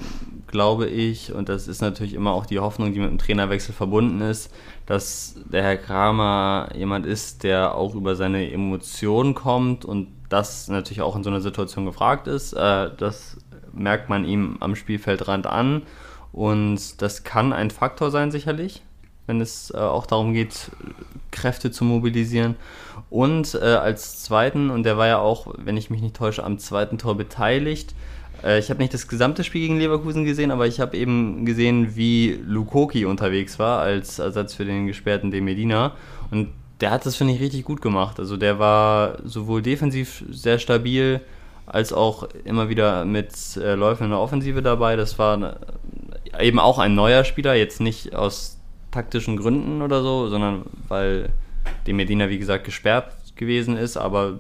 glaube ich, und das ist natürlich immer auch die Hoffnung, die mit dem Trainerwechsel verbunden ist, dass der Herr Kramer jemand ist, der auch über seine Emotionen kommt und das natürlich auch in so einer Situation gefragt ist. Das merkt man ihm am Spielfeldrand an und das kann ein Faktor sein sicherlich, wenn es auch darum geht, Kräfte zu mobilisieren. Und als zweiten, und der war ja auch, wenn ich mich nicht täusche, am zweiten Tor beteiligt. Ich habe nicht das gesamte Spiel gegen Leverkusen gesehen, aber ich habe eben gesehen, wie Lukoki unterwegs war als Ersatz für den gesperrten De Medina und der hat das, finde ich, richtig gut gemacht. Also der war sowohl defensiv sehr stabil, als auch immer wieder mit äh, Läufen in der Offensive dabei. Das war eine, eben auch ein neuer Spieler, jetzt nicht aus taktischen Gründen oder so, sondern weil De Medina, wie gesagt, gesperrt gewesen ist, aber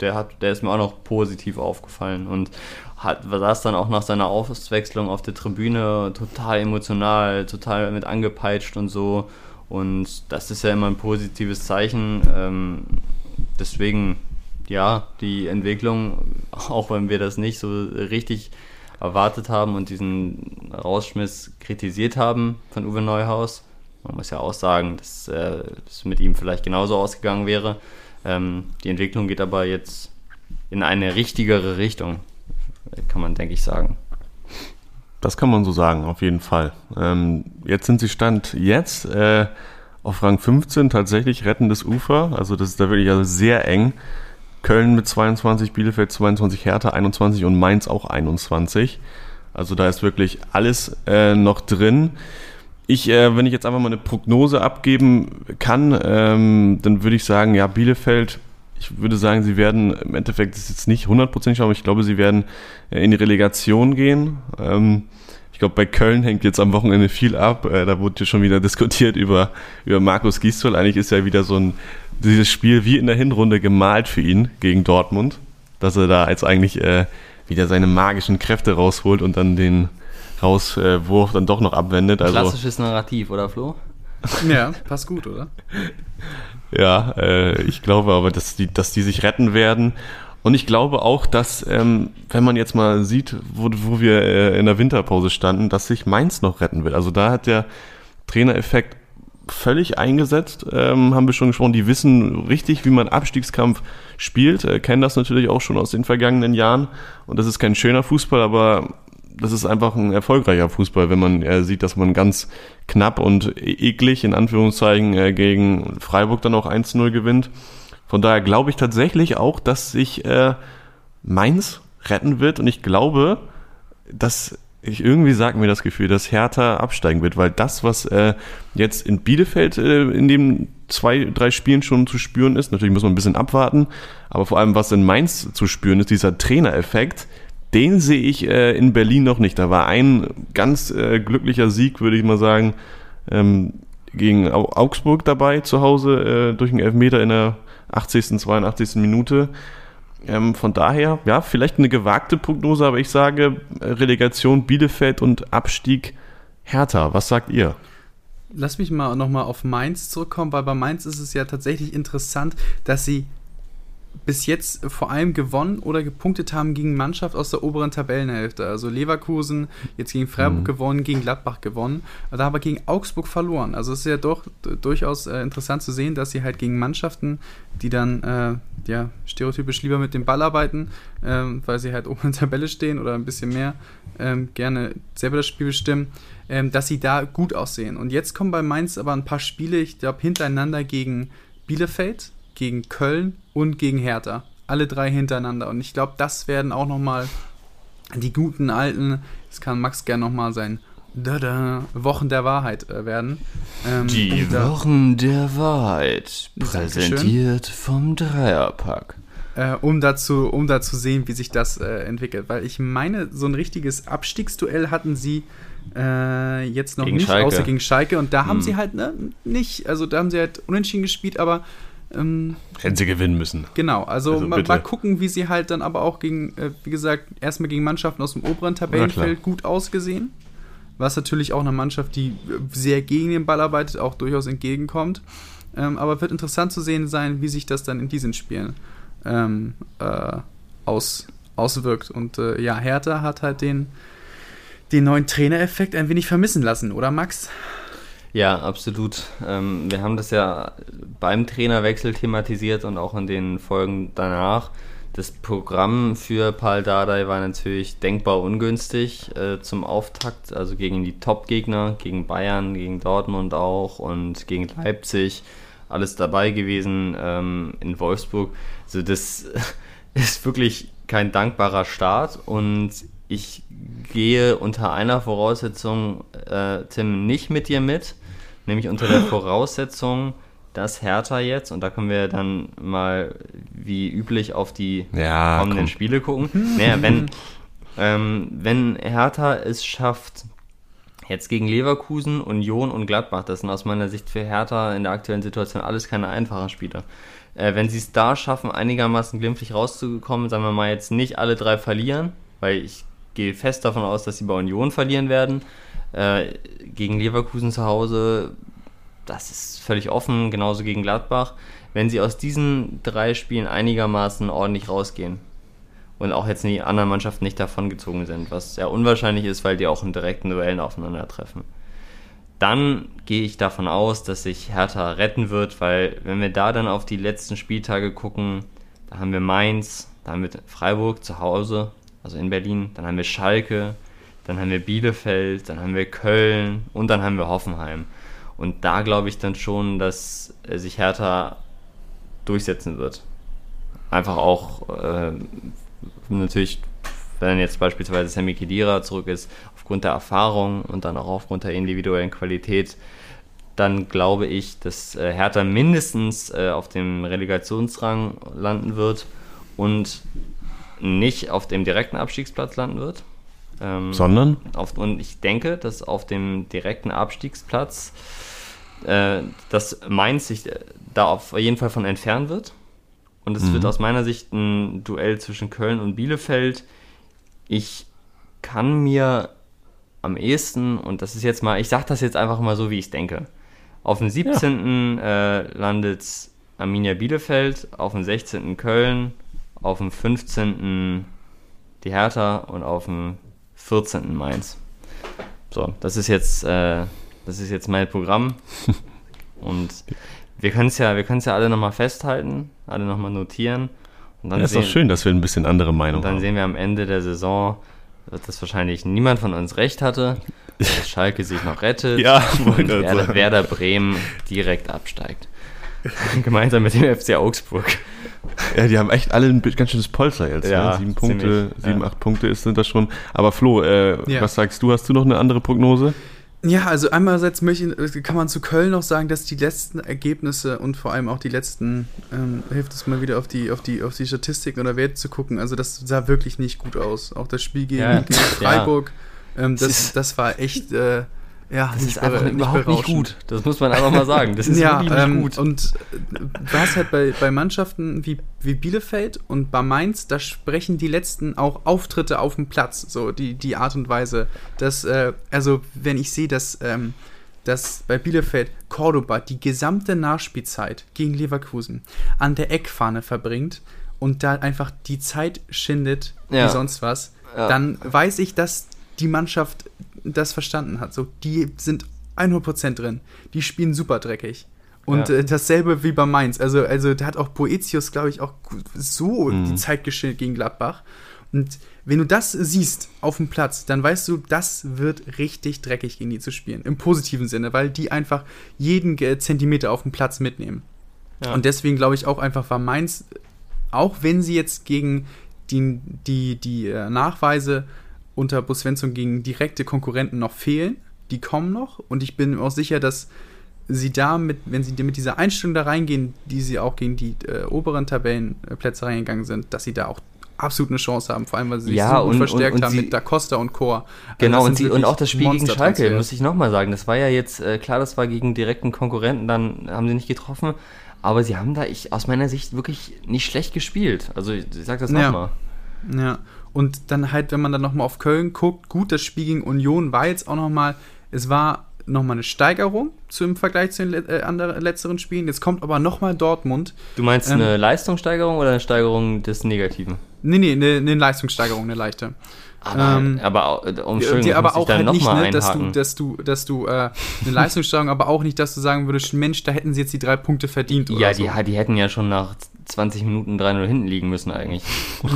der, hat, der ist mir auch noch positiv aufgefallen. Und hat, saß dann auch nach seiner Auswechslung auf der Tribüne total emotional, total mit angepeitscht und so. Und das ist ja immer ein positives Zeichen. Ähm, deswegen, ja, die Entwicklung, auch wenn wir das nicht so richtig erwartet haben und diesen Rausschmiss kritisiert haben von Uwe Neuhaus, man muss ja auch sagen, dass äh, es mit ihm vielleicht genauso ausgegangen wäre. Ähm, die Entwicklung geht aber jetzt in eine richtigere Richtung, kann man, denke ich, sagen. Das kann man so sagen, auf jeden Fall. Ähm, jetzt sind sie Stand jetzt äh, auf Rang fünfzehn, tatsächlich rettendes Ufer. Also das ist da wirklich also sehr eng. Köln mit zweiundzwanzig, Bielefeld zweiundzwanzig, Hertha einundzwanzig und Mainz auch einundzwanzig. Also da ist wirklich alles äh, noch drin. Ich, äh, wenn ich jetzt einfach mal eine Prognose abgeben kann, ähm, dann würde ich sagen, ja, Bielefeld... Ich würde sagen, sie werden im Endeffekt, das ist jetzt nicht hundertprozentig, aber ich glaube, sie werden in die Relegation gehen. Ich glaube, bei Köln hängt jetzt am Wochenende viel ab. Da wurde schon wieder diskutiert über, über Markus Gisdol. Eigentlich ist ja wieder so ein, dieses Spiel wie in der Hinrunde gemalt für ihn gegen Dortmund, dass er da jetzt eigentlich wieder seine magischen Kräfte rausholt und dann den Rauswurf dann doch noch abwendet. Also, klassisches Narrativ, oder Flo? Ja, passt gut, oder? Ja, äh, ich glaube aber, dass die, dass die sich retten werden. Und ich glaube auch, dass, ähm, wenn man jetzt mal sieht, wo, wo wir äh, in der Winterpause standen, dass sich Mainz noch retten wird. Also da hat der Trainereffekt völlig eingesetzt, ähm, haben wir schon gesprochen. Die wissen richtig, wie man Abstiegskampf spielt, äh, kennen das natürlich auch schon aus den vergangenen Jahren. Und das ist kein schöner Fußball, aber... Das ist einfach ein erfolgreicher Fußball, wenn man äh, sieht, dass man ganz knapp und eklig, in Anführungszeichen, äh, gegen Freiburg dann auch eins zu null gewinnt. Von daher glaube ich tatsächlich auch, dass sich äh, Mainz retten wird. Und ich glaube, dass ich irgendwie sage mir das Gefühl, dass Hertha absteigen wird. Weil das, was äh, jetzt in Bielefeld äh, in den zwei, drei Spielen schon zu spüren ist, natürlich muss man ein bisschen abwarten, aber vor allem, was in Mainz zu spüren ist, dieser Trainereffekt, den sehe ich äh, in Berlin noch nicht. Da war ein ganz äh, glücklicher Sieg, würde ich mal sagen, ähm, gegen Au- Augsburg dabei zu Hause äh, durch einen Elfmeter in der achtzigsten, zweiundachtzigsten Minute. Ähm, von daher, ja, vielleicht eine gewagte Prognose, aber ich sage Relegation Bielefeld und Abstieg Hertha. Was sagt ihr? Lass mich mal nochmal auf Mainz zurückkommen, weil bei Mainz ist es ja tatsächlich interessant, dass sie bis jetzt vor allem gewonnen oder gepunktet haben gegen Mannschaft aus der oberen Tabellenhälfte. Also Leverkusen, jetzt gegen Freiburg mhm. gewonnen, gegen Gladbach gewonnen, da aber gegen Augsburg verloren. Also es ist ja doch d- durchaus äh, interessant zu sehen, dass sie halt gegen Mannschaften, die dann äh, ja, stereotypisch lieber mit dem Ball arbeiten, äh, weil sie halt oben in der Tabelle stehen oder ein bisschen mehr, äh, gerne selber das Spiel bestimmen, äh, dass sie da gut aussehen. Und jetzt kommen bei Mainz aber ein paar Spiele, ich glaube, hintereinander gegen Bielefeld, gegen Köln und gegen Hertha. Alle drei hintereinander. Und ich glaube, das werden auch nochmal die guten alten, das kann Max gerne nochmal sein, Dada, Wochen der Wahrheit werden. Ähm, die Wochen da, der Wahrheit, präsentiert vom Dreierpack. Äh, um dazu, um dazu sehen, wie sich das äh, entwickelt. Weil ich meine, so ein richtiges Abstiegsduell hatten sie äh, jetzt noch gegen nicht, Schalke. Außer gegen Schalke. Und da haben hm. sie halt ne, nicht, also da haben sie halt unentschieden gespielt, aber Ähm, hätten sie gewinnen müssen. Genau, also, also mal, mal gucken, wie sie halt dann aber auch gegen, äh, wie gesagt, erstmal gegen Mannschaften aus dem oberen Tabellenfeld gut ausgesehen, was natürlich auch einer Mannschaft, die sehr gegen den Ball arbeitet, auch durchaus entgegenkommt, ähm, aber wird interessant zu sehen sein, wie sich das dann in diesen Spielen ähm, äh, aus, auswirkt und äh, ja, Hertha hat halt den, den neuen Trainereffekt ein wenig vermissen lassen, oder Max? Ja, absolut. Ähm, wir haben das ja beim Trainerwechsel thematisiert und auch in den Folgen danach. Das Programm für Paul Dardai war natürlich denkbar ungünstig äh, zum Auftakt, also gegen die Top-Gegner, gegen Bayern, gegen Dortmund auch und gegen Leipzig, alles dabei gewesen ähm, in Wolfsburg. Also das ist wirklich kein dankbarer Start und ich gehe unter einer Voraussetzung, äh, Tim, nicht mit dir mit, nämlich unter der Voraussetzung, dass Hertha jetzt, und da können wir dann mal wie üblich auf die ja, kommenden komm. Spiele gucken, naja, wenn, ähm, wenn Hertha es schafft, jetzt gegen Leverkusen, Union und Gladbach, das sind aus meiner Sicht für Hertha in der aktuellen Situation alles keine einfachen Spiele. Äh, wenn sie es da schaffen, einigermaßen glimpflich rauszukommen, sagen wir mal jetzt nicht alle drei verlieren, weil ich gehe fest davon aus, dass sie bei Union verlieren werden. Äh, gegen Leverkusen zu Hause, das ist völlig offen, genauso gegen Gladbach. Wenn sie aus diesen drei Spielen einigermaßen ordentlich rausgehen und auch jetzt die anderen Mannschaften nicht davongezogen sind, was sehr unwahrscheinlich ist, weil die auch in direkten Duellen aufeinandertreffen, dann gehe ich davon aus, dass sich Hertha retten wird, weil wenn wir da dann auf die letzten Spieltage gucken, da haben wir Mainz, da haben wir Freiburg zu Hause, also in Berlin, dann haben wir Schalke, dann haben wir Bielefeld, dann haben wir Köln und dann haben wir Hoffenheim. Und da glaube ich dann schon, dass sich Hertha durchsetzen wird. Einfach auch äh, natürlich, wenn jetzt beispielsweise Sammy Khedira zurück ist, aufgrund der Erfahrung und dann auch aufgrund der individuellen Qualität, dann glaube ich, dass äh, Hertha mindestens äh, auf dem Relegationsrang landen wird und nicht auf dem direkten Abstiegsplatz landen wird. Ähm, Sondern? Auf, und ich denke, dass auf dem direkten Abstiegsplatz äh, dass Mainz sich da auf jeden Fall von entfernen wird. Und es mhm. wird aus meiner Sicht ein Duell zwischen Köln und Bielefeld. Ich kann mir am ehesten, und das ist jetzt mal, ich sage das jetzt einfach mal so, wie ich denke. Auf dem siebzehnten Ja. äh, landet Arminia Bielefeld, auf dem sechzehnten Köln, auf dem fünfzehnten die Hertha und auf dem vierzehnten Mainz. So, das ist jetzt, äh, das ist jetzt mein Programm. Und wir können es ja, wir können es ja alle nochmal festhalten, alle nochmal notieren. Und dann ja, ist sehen, doch schön, dass wir ein bisschen andere Meinung und dann haben. Dann sehen wir am Ende der Saison, dass wahrscheinlich niemand von uns recht hatte, dass Schalke sich noch rettet ja, und Werder, Werder Bremen direkt absteigt. Gemeinsam mit dem F C Augsburg. Ja, die haben echt alle ein ganz schönes Polster jetzt. Ja, ne? Sieben Punkte, sieben, ja. acht Punkte ist, sind das schon. Aber Flo, äh, ja. was sagst du? Hast du noch eine andere Prognose? Ja, also einerseits kann man zu Köln noch sagen, dass die letzten Ergebnisse und vor allem auch die letzten, ähm, hilft es mal wieder auf die, auf die, auf die Statistiken oder Werte zu gucken, also das sah wirklich nicht gut aus. Auch das Spiel gegen, ja. gegen Freiburg, ja. ähm, das, das war echt... Äh, Ja, das ist einfach überhaupt nicht gut. Das muss man einfach mal sagen. Das ist ja, wirklich ähm, nicht gut. Und was halt bei, bei Mannschaften wie, wie Bielefeld und bei Mainz, da sprechen die letzten auch Auftritte auf dem Platz, so die, die Art und Weise. Dass, äh, also wenn ich sehe, dass, ähm, dass bei Bielefeld Cordoba die gesamte Nachspielzeit gegen Leverkusen an der Eckfahne verbringt und da einfach die Zeit schindet ja. wie sonst was, ja. dann weiß ich, dass die Mannschaft das verstanden hat. So, die sind hundert Prozent drin. Die spielen super dreckig. Und ja. äh, dasselbe wie bei Mainz. Also, also da hat auch Boetius, glaube ich, auch so mhm. die Zeit geschildert gegen Gladbach. Und wenn du das siehst auf dem Platz, dann weißt du, das wird richtig dreckig gegen die zu spielen. Im positiven Sinne, weil die einfach jeden Zentimeter auf dem Platz mitnehmen. Ja. Und deswegen glaube ich auch einfach, war Mainz, auch wenn sie jetzt gegen die, die, die Nachweise unter Bo Svensson gegen direkte Konkurrenten noch fehlen. Die kommen noch. Und ich bin mir auch sicher, dass sie da, mit, wenn sie mit dieser Einstellung da reingehen, die sie auch gegen die äh, oberen Tabellenplätze reingegangen sind, dass sie da auch absolut eine Chance haben. Vor allem, weil sie sich ja, so gut und, verstärkt und, und haben sie, mit Da Costa und Chor. Genau, also und, sie, und auch das Spiel Monster gegen Schalke, Transfer. Muss ich nochmal sagen. Das war ja jetzt, äh, klar, das war gegen direkten Konkurrenten, dann haben sie nicht getroffen. Aber sie haben da ich, aus meiner Sicht wirklich nicht schlecht gespielt. Also ich, ich sag das nochmal. Ja, ja. Und dann halt, wenn man dann nochmal auf Köln guckt, gut, das Spiel gegen Union war jetzt auch nochmal, es war nochmal eine Steigerung zu, im Vergleich zu den äh, anderen letzteren Spielen. Jetzt kommt aber nochmal Dortmund. Du meinst ähm, eine Leistungssteigerung oder eine Steigerung des Negativen? Nee, nee, eine, eine Leistungssteigerung, eine leichte. Aber, ähm, aber um schön, die, aber auch halt noch nicht, ne, dass du, dass du, dass du äh, eine Leistungssteigerung, aber auch nicht, dass du sagen würdest, Mensch, da hätten sie jetzt die drei Punkte verdient oder ja, so. Ja, die, die hätten ja schon nach zwanzig Minuten drei null hinten liegen müssen eigentlich.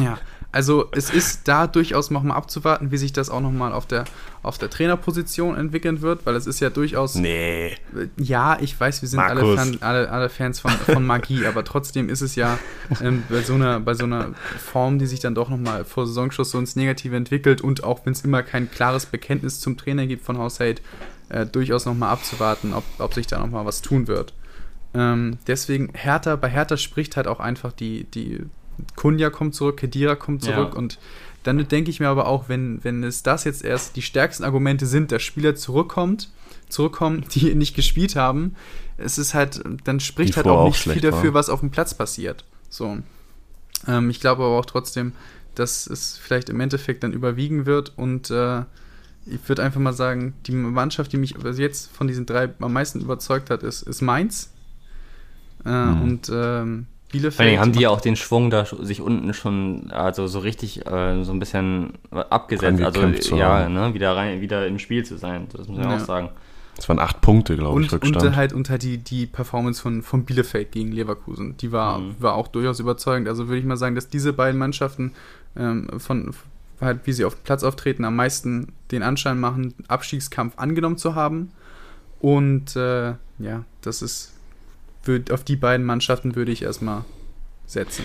Ja. Also es ist da durchaus nochmal abzuwarten, wie sich das auch nochmal auf der, auf der Trainerposition entwickeln wird, weil es ist ja durchaus... Nee. Ja, ich weiß, wir sind alle, Fan, alle, alle Fans von, von Magie, aber trotzdem ist es ja ähm, bei, so einer, bei so einer Form, die sich dann doch nochmal vor Saisonschluss so ins Negative entwickelt und auch wenn es immer kein klares Bekenntnis zum Trainer gibt von Haushalt, äh, durchaus nochmal abzuwarten, ob, ob sich da nochmal was tun wird. Ähm, deswegen, Hertha, bei Hertha spricht halt auch einfach die... die Kunja kommt zurück, Khedira kommt zurück ja. und dann denke ich mir aber auch, wenn, wenn es das jetzt erst die stärksten Argumente sind, dass Spieler zurückkommt, zurückkommen, die nicht gespielt haben, es ist halt, dann spricht die halt auch nicht viel dafür, war. was auf dem Platz passiert. So, ähm, ich glaube aber auch trotzdem, dass es vielleicht im Endeffekt dann überwiegen wird. Und äh, ich würde einfach mal sagen, die Mannschaft, die mich jetzt von diesen drei am meisten überzeugt hat, ist, ist Mainz. Äh, mhm. Und ähm, Bielefeld. Vor allem haben die ja auch den Schwung da sich unten schon also so richtig äh, so ein bisschen abgesetzt. Also ja, ne, wieder, rein, wieder im Spiel zu sein, das muss man ja auch sagen. Das waren acht Punkte, glaube und, ich, Rückstand. Und halt, und halt die, die Performance von, von Bielefeld gegen Leverkusen, die war, mhm. war auch durchaus überzeugend. Also würde ich mal sagen, dass diese beiden Mannschaften, ähm, von halt wie sie auf dem Platz auftreten, am meisten den Anschein machen, Abstiegskampf angenommen zu haben. Und äh, ja, das ist, würd, auf die beiden Mannschaften würde ich erstmal setzen.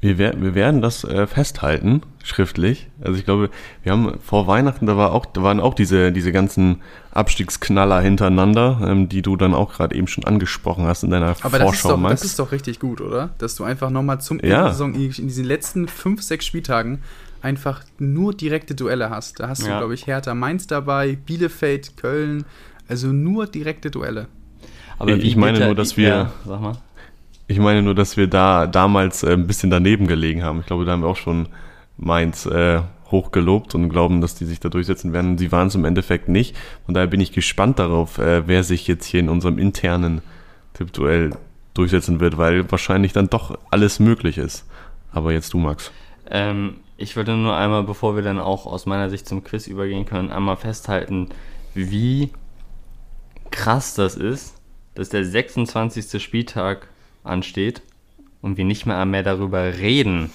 Wir, wer, wir werden das äh, festhalten, schriftlich. Also ich glaube, wir haben vor Weihnachten, da, war auch, da waren auch diese, diese ganzen Abstiegsknaller hintereinander, ähm, die du dann auch gerade eben schon angesprochen hast in deiner Aber Vorschau, das ist doch, Max. Das ist doch richtig gut, oder? Dass du einfach nochmal zum Ende der Saison in diesen letzten fünf, sechs Spieltagen einfach nur direkte Duelle hast. Da hast du, ja. glaube ich, Hertha Mainz dabei, Bielefeld, Köln, also nur direkte Duelle. Aber ich, ich meine bitte, nur, dass wir... Ja, sag mal. Ich meine nur, dass wir da damals äh, ein bisschen daneben gelegen haben. Ich glaube, da haben wir auch schon Mainz äh, hochgelobt und glauben, dass die sich da durchsetzen werden. Sie waren es im Endeffekt nicht. Von daher bin ich gespannt darauf, äh, wer sich jetzt hier in unserem internen Tippduell durchsetzen wird, weil wahrscheinlich dann doch alles möglich ist. Aber jetzt du, Max. Ähm, ich würde nur einmal, bevor wir dann auch aus meiner Sicht zum Quiz übergehen können, einmal festhalten, wie krass das ist, dass der sechsundzwanzigste Spieltag ansteht und wir nicht mehr mehr darüber reden,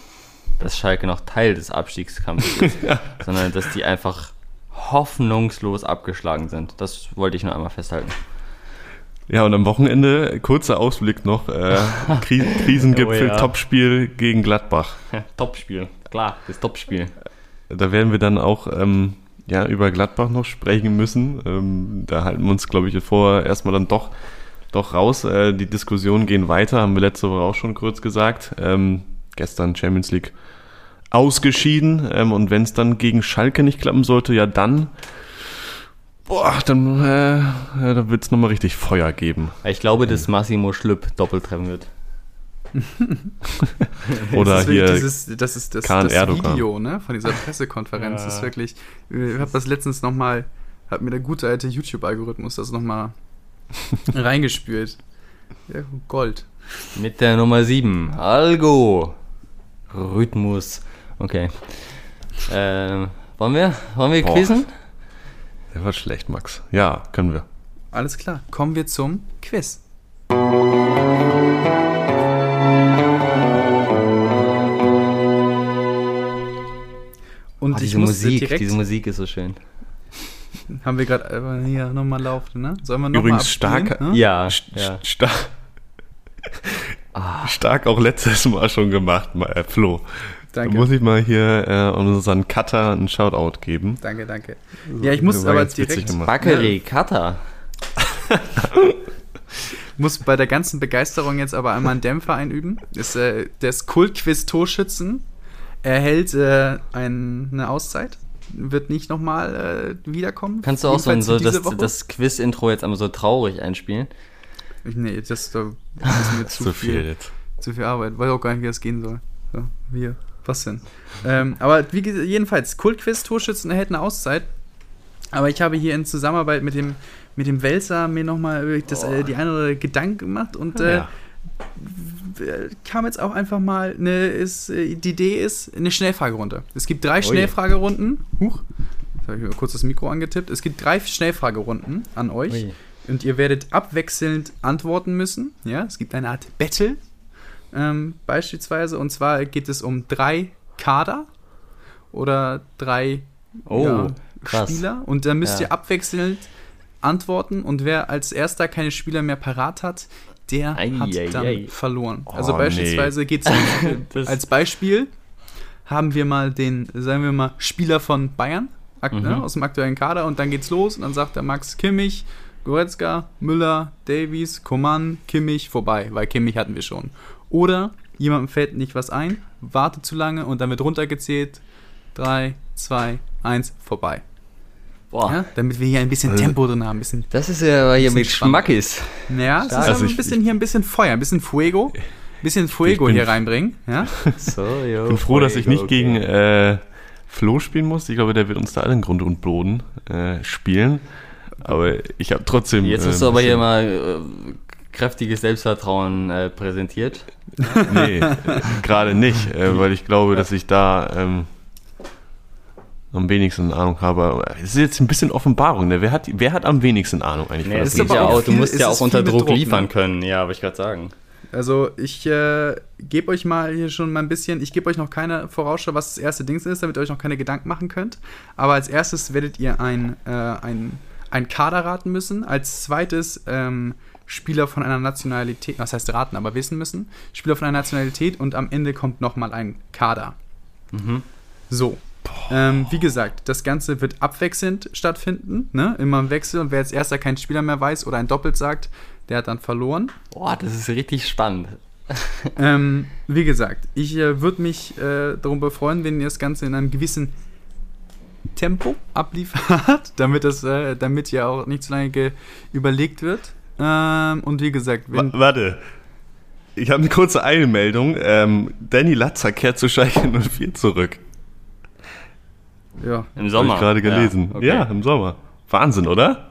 dass Schalke noch Teil des Abstiegskampfes ist, sondern dass die einfach hoffnungslos abgeschlagen sind. Das wollte ich nur einmal festhalten. Ja, und am Wochenende, kurzer Ausblick noch, äh, Kri- Krisengipfel, oh ja. Topspiel gegen Gladbach. Topspiel, klar, das Topspiel. Da werden wir dann auch ähm, ja, über Gladbach noch sprechen müssen. Ähm, da halten wir uns, glaube ich, vor, erstmal dann doch Doch raus, äh, die Diskussionen gehen weiter, haben wir letzte Woche auch schon kurz gesagt. Ähm, gestern Champions League ausgeschieden ähm, und wenn es dann gegen Schalke nicht klappen sollte, ja dann, boah, dann, äh, ja, dann wird es nochmal richtig Feuer geben. Ich glaube, dass Massimo Schlüpp doppeltreffen wird. Oder das ist hier dieses, das ist das, das Video, ne, von dieser Pressekonferenz, ja. ist wirklich, ich habe das letztens nochmal, hat mir der gute alte YouTube-Algorithmus das nochmal reingespült. Ja, Gold. Mit der Nummer sieben. Algo. Rhythmus. Okay. Ähm, wollen wir? Wollen wir quizzen? Der war schlecht, Max. Ja, können wir. Alles klar. Kommen wir zum Quiz. Und oh, diese ich Musik, direkt diese Musik ist so schön. Haben wir gerade hier nochmal laufen, ne? Sollen wir noch Übrigens mal stark, ne? ja, st- ja. Stark, ah. stark auch letztes Mal schon gemacht, äh, Flo. Danke. Da muss ich mal hier äh, unseren Cutter einen Shoutout geben. Danke, danke. So, ja, ich muss aber direkt... Backery, Cutter. Muss bei der ganzen Begeisterung jetzt aber einmal einen Dämpfer einüben. Ist, äh, das Kultquiz-Torschützen erhält äh, eine Auszeit. Wird nicht nochmal äh, wiederkommen. Kannst du auch so, so das, das Quiz-Intro jetzt einmal so traurig einspielen? Nee, das, das ist mir zu, zu viel, viel zu viel Arbeit. Weiß auch gar nicht, wie das gehen soll. So, wir, was denn? ähm, aber wie, jedenfalls, Kultquiz, Torschützen erhält eine Auszeit. Aber ich habe hier in Zusammenarbeit mit dem, mit dem Welser mir nochmal das, oh. äh, die eine oder andere Gedanken gemacht und äh, ja. kam jetzt auch einfach mal eine, ist, die Idee ist eine Schnellfragerunde. Es gibt drei Oje. Schnellfragerunden. Huch, jetzt habe ich mir kurz das Mikro angetippt. Es gibt drei Schnellfragerunden an euch Oje. Und ihr werdet abwechselnd antworten müssen. Ja, es gibt eine Art Battle ähm, beispielsweise und zwar geht es um drei Kader oder drei oh, ja, Spieler und dann müsst ja. ihr abwechselnd antworten und wer als erster keine Spieler mehr parat hat, der ei, hat ei, dann ei. verloren. Oh, also beispielsweise nee. geht es als Beispiel haben wir mal den, sagen wir mal, Spieler von Bayern ak- mhm. ne, aus dem aktuellen Kader und dann geht's los und dann sagt der Max Kimmich, Goretzka, Müller, Davies, Coman, Kimmich, vorbei, weil Kimmich hatten wir schon. Oder jemandem fällt nicht was ein, wartet zu lange und dann wird runtergezählt, drei, zwei, eins, vorbei. Boah. Ja, damit wir hier ein bisschen Tempo drin haben. Bisschen, das ist ja hier mit Schmackis. Ja, es ist also ein bisschen, hier ein bisschen Feuer, ein bisschen Fuego. bisschen Fuego bin, hier reinbringen. Ja? So, yo, ich bin froh, Fuego, dass ich nicht okay. gegen äh, Flo spielen muss. Ich glaube, der wird uns da allen Grund und Boden äh, spielen. Aber ich habe trotzdem... Jetzt hast äh, du aber hier mal äh, kräftiges Selbstvertrauen äh, präsentiert. Nee, äh, gerade nicht, äh, weil ich glaube, dass ich da... Ähm, am wenigsten Ahnung habe. Es ist jetzt ein bisschen Offenbarung. Ne? Wer, hat, wer hat am wenigsten Ahnung eigentlich? Nee, das ist aber auch, viel, du musst ja auch unter Druck, Druck liefern ne? können. Ja, wollte ich gerade sagen. Also ich äh, gebe euch mal hier schon mal ein bisschen, ich gebe euch noch keine Vorausschau, was das erste Dings ist, damit ihr euch noch keine Gedanken machen könnt. Aber als erstes werdet ihr ein, äh, ein, ein Kader raten müssen. Als zweites ähm, Spieler von einer Nationalität, was heißt raten, aber wissen müssen. Spieler von einer Nationalität und am Ende kommt nochmal ein Kader. Mhm. So. Ähm, wie gesagt, das Ganze wird abwechselnd stattfinden, ne? Immer im Wechsel, und wer als erster keinen Spieler mehr weiß oder ein Doppelt sagt, der hat dann verloren. Boah, das ist richtig spannend. ähm, wie gesagt, ich äh, würde mich äh, darum befreuen, wenn ihr das Ganze in einem gewissen Tempo abliefert, damit, das, äh, damit ja auch nicht zu lange ge- überlegt wird. Ähm, und wie gesagt, wenn... W- warte. Ich habe eine kurze Eilmeldung. Ähm, Danny Latzer kehrt zu Schalke null vier zurück. Ja. Im Sommer. Habe ich gerade gelesen. Ja, okay. Ja, im Sommer. Wahnsinn, oder?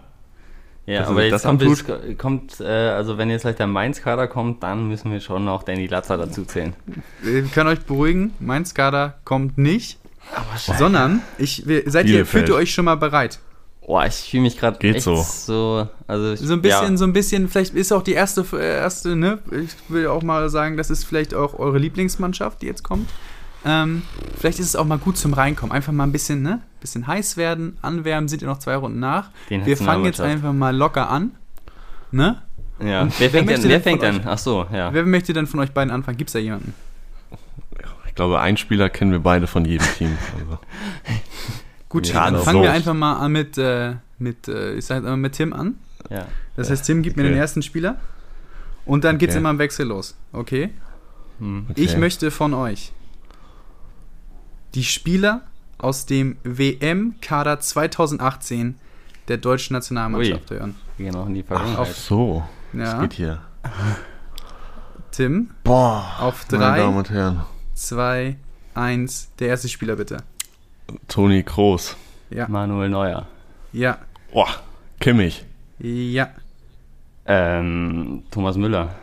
Ja, also, aber jetzt das kommt, es, kommt äh, also wenn jetzt gleich der Mainz-Kader kommt, dann müssen wir schon noch Danny Latzer dazu zählen. Ich kann euch beruhigen, Mainz-Kader kommt nicht, aber sondern ich, wir, seid ihr, fühlt ihr euch schon mal bereit? Boah, ich fühle mich gerade echt so. So, also ich, so ein bisschen, ja. so ein bisschen, vielleicht ist auch die erste, erste, ne? Ich will auch mal sagen, das ist vielleicht auch eure Lieblingsmannschaft, die jetzt kommt. Ähm, vielleicht ist es auch mal gut zum Reinkommen. Einfach mal ein bisschen, ne? bisschen heiß werden, anwärmen, sind ihr noch zwei Runden nach. Den wir fangen jetzt einfach mal locker an. Ne? Ja. Und wer fängt, wer denn, wer fängt denn? Ach so, ja. Wer möchte denn von euch beiden anfangen? Gibt's da jemanden? Ich glaube, einen Spieler kennen wir beide von jedem Team. Also. Gut, ja, dann fangen so. wir einfach mal an mit, äh, mit, äh, ich sag mal mit Tim an. Ja. Das heißt, Tim gibt okay. mir den ersten Spieler und dann okay. geht's immer im Wechsel los. Okay? Hm. okay. Ich möchte von euch die Spieler aus dem W M-Kader zwanzig achtzehn der deutschen Nationalmannschaft Ui. hören. Wir gehen auch in die Vergangenheit. Ach, ach so, ja. Das geht hier. Tim, Boah, auf drei, zwei, eins, der erste Spieler bitte. Toni Kroos. Ja. Manuel Neuer. Ja. Boah, Kimmich. Ja. Ähm, Thomas Müller.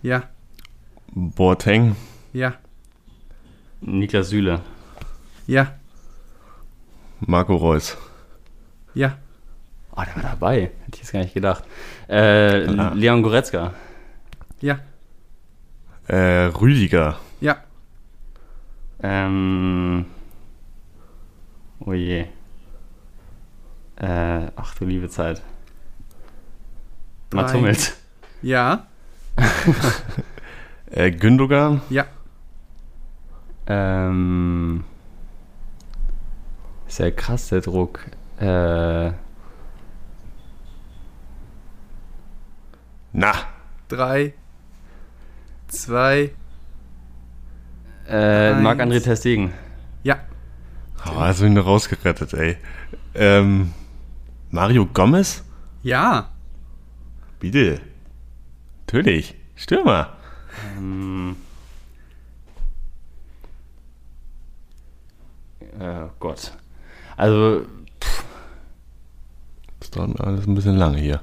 Ja. Boateng. Ja. Niklas Süle. Ja. Marco Reus. Ja. Oh, der war dabei. Hätte ich jetzt gar nicht gedacht. Äh, ah. Leon Goretzka. Ja. Äh, Rüdiger. Ja. Ähm. Oh je. Äh, ach du liebe Zeit. Mats Hummels. Ja. äh, Gündogan. Ja. Ähm, ist ja krass, der Druck. Äh, Na. Drei. Zwei. Äh, Marc-André Ter Stegen. Ja. Oh, hast du ihn rausgerettet, ey. Ähm, Mario Gomez? Ja. Bitte. Natürlich. Stürmer. Ähm. Oh Gott. Also, pff. Das dauert alles ein bisschen lange hier.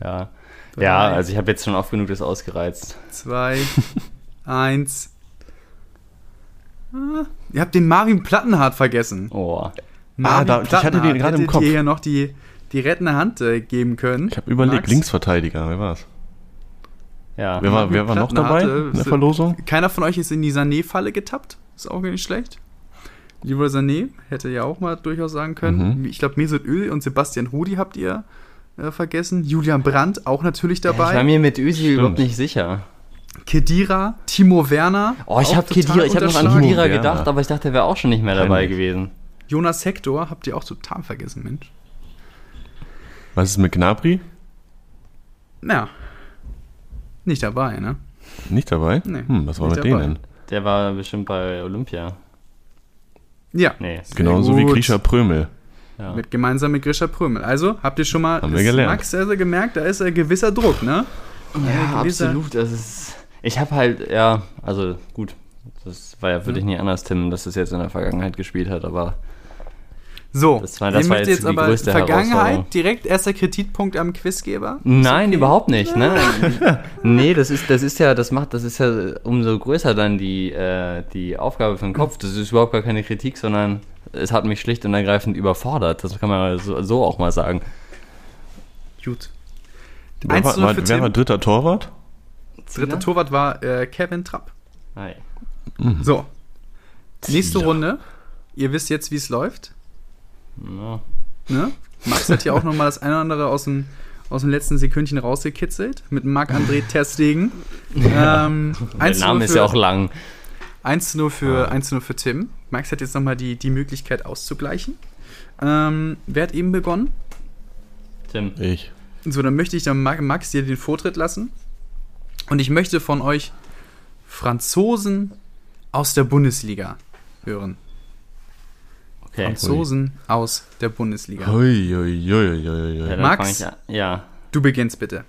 Ja, Drei, ja also ich habe jetzt schon oft genug das ausgereizt. Zwei, eins. Ah, ihr habt den Marvin Plattenhardt vergessen. Oh. Marvin ah, da, Plattenhardt, ich hatte den gerade im Kopf. Hättet ihr ja noch die, die rettende Hand äh, geben können. Ich habe überlegt, Max? Linksverteidiger, wer war's? Ja. Wer war, wer war noch dabei in der Verlosung? Keiner von euch ist in die Sané-Falle getappt? Ist auch nicht schlecht. Leroy Sané hätte ja auch mal durchaus sagen können. Mhm. Ich glaube, Mesut Özil und Sebastian Rudi habt ihr äh, vergessen. Julian Brandt auch natürlich dabei. Ich war mir mit Özil überhaupt nicht sicher. Khedira, Timo Werner. Oh, ich habe hab noch an Khedira gedacht, aber ich dachte, der wäre auch schon nicht mehr dabei Kein gewesen. Jonas Hector habt ihr auch total vergessen, Mensch. Was ist mit Gnabry? Na, nicht dabei, ne? Nicht dabei? Nee. Hm, was war mit denen denn? Der war bestimmt bei Olympia. Ja, nee, genauso wie Grisha Prömel. Ja. Mit, gemeinsam mit Grisha Prömel. Also, habt ihr schon mal, Max, also gemerkt, da ist ein gewisser Druck, ne? Ja, ja gewisser, absolut. Das ist, Ich habe halt, ja, also gut, das war ja wirklich mhm. nicht anders, Tim, dass es jetzt in der Vergangenheit gespielt hat, aber so, das war, das war jetzt, jetzt die aber größte Vergangenheit, direkt erster Kritikpunkt am Quizgeber? Nein, okay. Überhaupt nicht, ne? Nee, das ist, das ist ja, das macht, das ist ja umso größer dann die, äh, die Aufgabe für den Kopf. Das ist überhaupt gar keine Kritik, sondern es hat mich schlicht und ergreifend überfordert. Das kann man so, so auch mal sagen. Gut. Wer war, war, wer war dritter Torwart? Dritter Zieler? Torwart war äh, Kevin Trapp. Hi. Mhm. So. Zieler. Nächste Runde. Ihr wisst jetzt, wie es läuft. No. Ne? Max hat ja auch nochmal das eine oder andere aus dem, aus dem letzten Sekündchen rausgekitzelt mit Marc-André Ter Stegen. ähm, Der Name ist ja auch lang. eins zu null für, ah. für Tim. Max hat jetzt nochmal die, die Möglichkeit auszugleichen. Ähm, wer hat eben begonnen? Tim. Ich. So, dann möchte ich dann Max dir den Vortritt lassen. Und ich möchte von euch Franzosen aus der Bundesliga hören. Okay. Franzosen Ui. aus der Bundesliga. Ui, ui, ui, ui, ui. Max, ja, ja. Du beginnst bitte.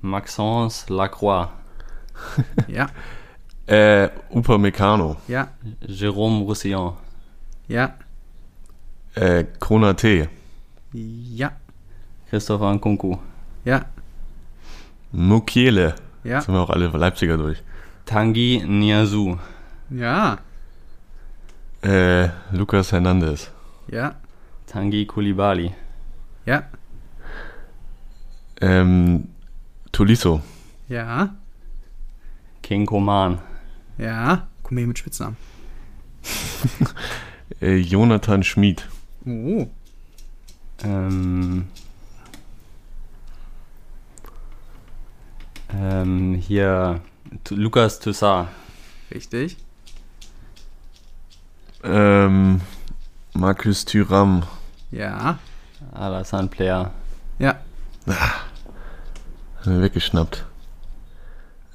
Maxence Lacroix. Ja. äh, Upamecano. Ja. Jérôme Roussillon. Ja. Äh, Konaté. Ja. Christopher Nkunku. Ja. Mukiele. Ja. Jetzt haben wir auch alle Leipziger durch. Tanguy Niasu. Ja. Äh, Lucas Hernandez. Ja. Tanguy Coulibaly. Ja. Ähm, Tolisso. Ja. King Coman. Ja. Coman mit Spitznamen. äh, Jonathan Schmid. Oh. Ähm... Ähm, hier, T- Lucas Toussaint. Richtig. Ähm, Markus Thuram. Ja. Alassane Player. Ja. Ach, weggeschnappt.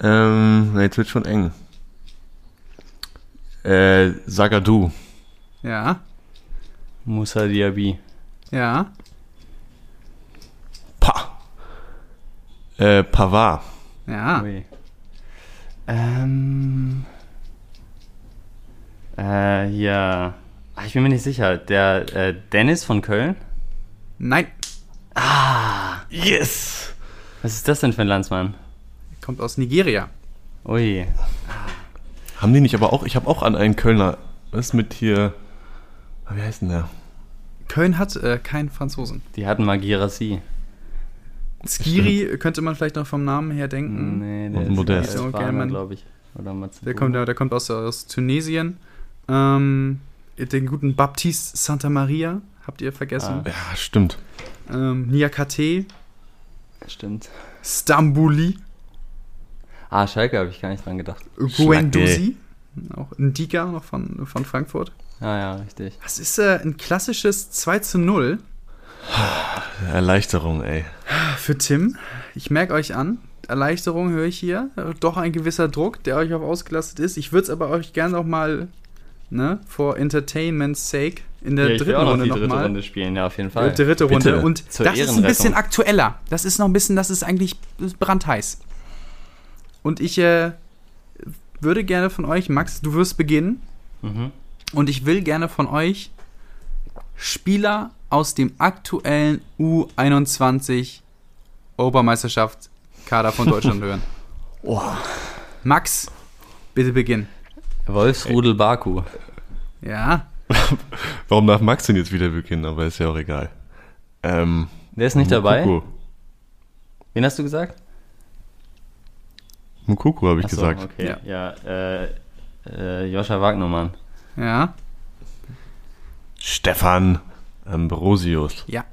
Ähm, jetzt wird schon eng. Äh, Zagadou. Ja. Moussa Diaby. Ja. Pa. Äh, Pavard. Ja. Ui. Ähm. Äh, hier. Ach, ich bin mir nicht sicher. Der äh, Dennis von Köln? Nein. Ah. Yes. Was ist das denn für ein Landsmann? Kommt aus Nigeria. Ui. Haben die nicht aber auch? Ich habe auch an einen Kölner. Was ist mit hier? Wie heißt denn der? Köln hat äh, keinen Franzosen. Die hatten mal Girassi. Skiri Stimmt. könnte man vielleicht noch vom Namen her denken. Nee, der Modest. Ist Modest, glaube ich. Oder der, kommt, der, der kommt aus, aus Tunesien. Ähm, den guten Baptiste Santa Maria habt ihr vergessen. Ah. Ja, stimmt. Ähm, Niakate. Stimmt. Stambouli. Ah, Schalke habe ich gar nicht dran gedacht. Guendouzi. Auch Ndika noch von, von Frankfurt. Ah ja, richtig. Das ist äh, ein klassisches zwei zu null. Erleichterung, ey. Für Tim, ich merke euch an, Erleichterung höre ich hier, doch ein gewisser Druck, der euch auch ausgelastet ist. Ich würde es aber euch gerne noch mal, ne, for entertainment's sake, in der ja, dritten auch noch Runde noch dritte mal. Runde spielen, ja, auf jeden Fall. Die dritte Runde. Bitte. Und Zur das ist ein bisschen aktueller. Das ist noch ein bisschen, das ist eigentlich brandheiß. Und ich äh, würde gerne von euch, Max, du wirst beginnen. Mhm. Und ich will gerne von euch Spieler aus dem aktuellen U einundzwanzig Europameisterschaft Kader von Deutschland hören. Oh. Max, bitte beginn. Wolfs Ridle Baku. Ja. Warum darf Max denn jetzt wieder beginnen? Aber ist ja auch egal. Ähm, Der ist nicht Mukoko. dabei. Wen hast du gesagt? Mukoko habe ich Achso, gesagt. Okay. Ja, ja äh, äh, Joscha Wagnermann. Ja. Stefan Ambrosius. Ja.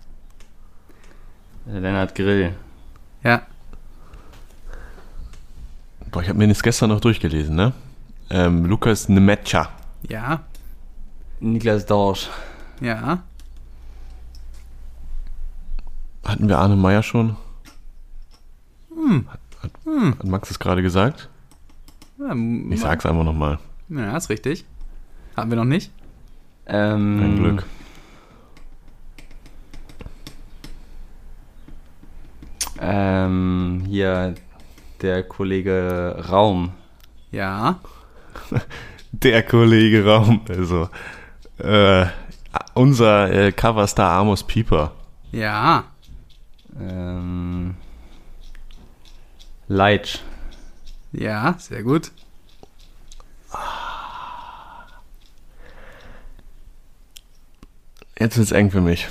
Lennart Grill. Ja. Boah, ich habe mir das gestern noch durchgelesen, ne? Ähm, Lukas Nemetscha. Ja. Niklas Dorsch. Ja. Hatten wir Arne Meyer schon? Hm. Hat, hat, hm. hat Max das gerade gesagt? Ja, ich sag's einfach nochmal. Ja, ist richtig. Hatten wir noch nicht? Ähm. Kein Glück. Ähm, hier der Kollege Raum. Ja. Der Kollege Raum, also äh, unser äh, Coverstar Amos Pieper. Ja. Ähm, Leitsch. Ja, sehr gut. Jetzt wird's eng für mich.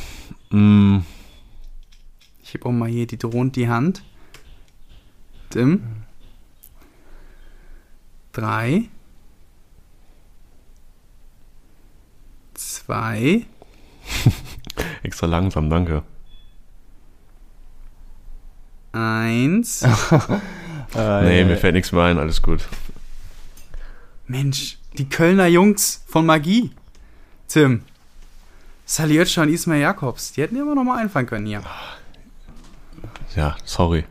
Mm. Ich heb auch mal hier die drohend die Hand. Tim. Drei. Zwei. Extra langsam, danke. Eins. Nee, mir fällt nichts mehr ein, alles gut. Mensch, die Kölner Jungs von Magie. Tim. Saliocha und Ismail Jakobs, die hätten ja immer noch mal einfallen können hier. Ja, sorry.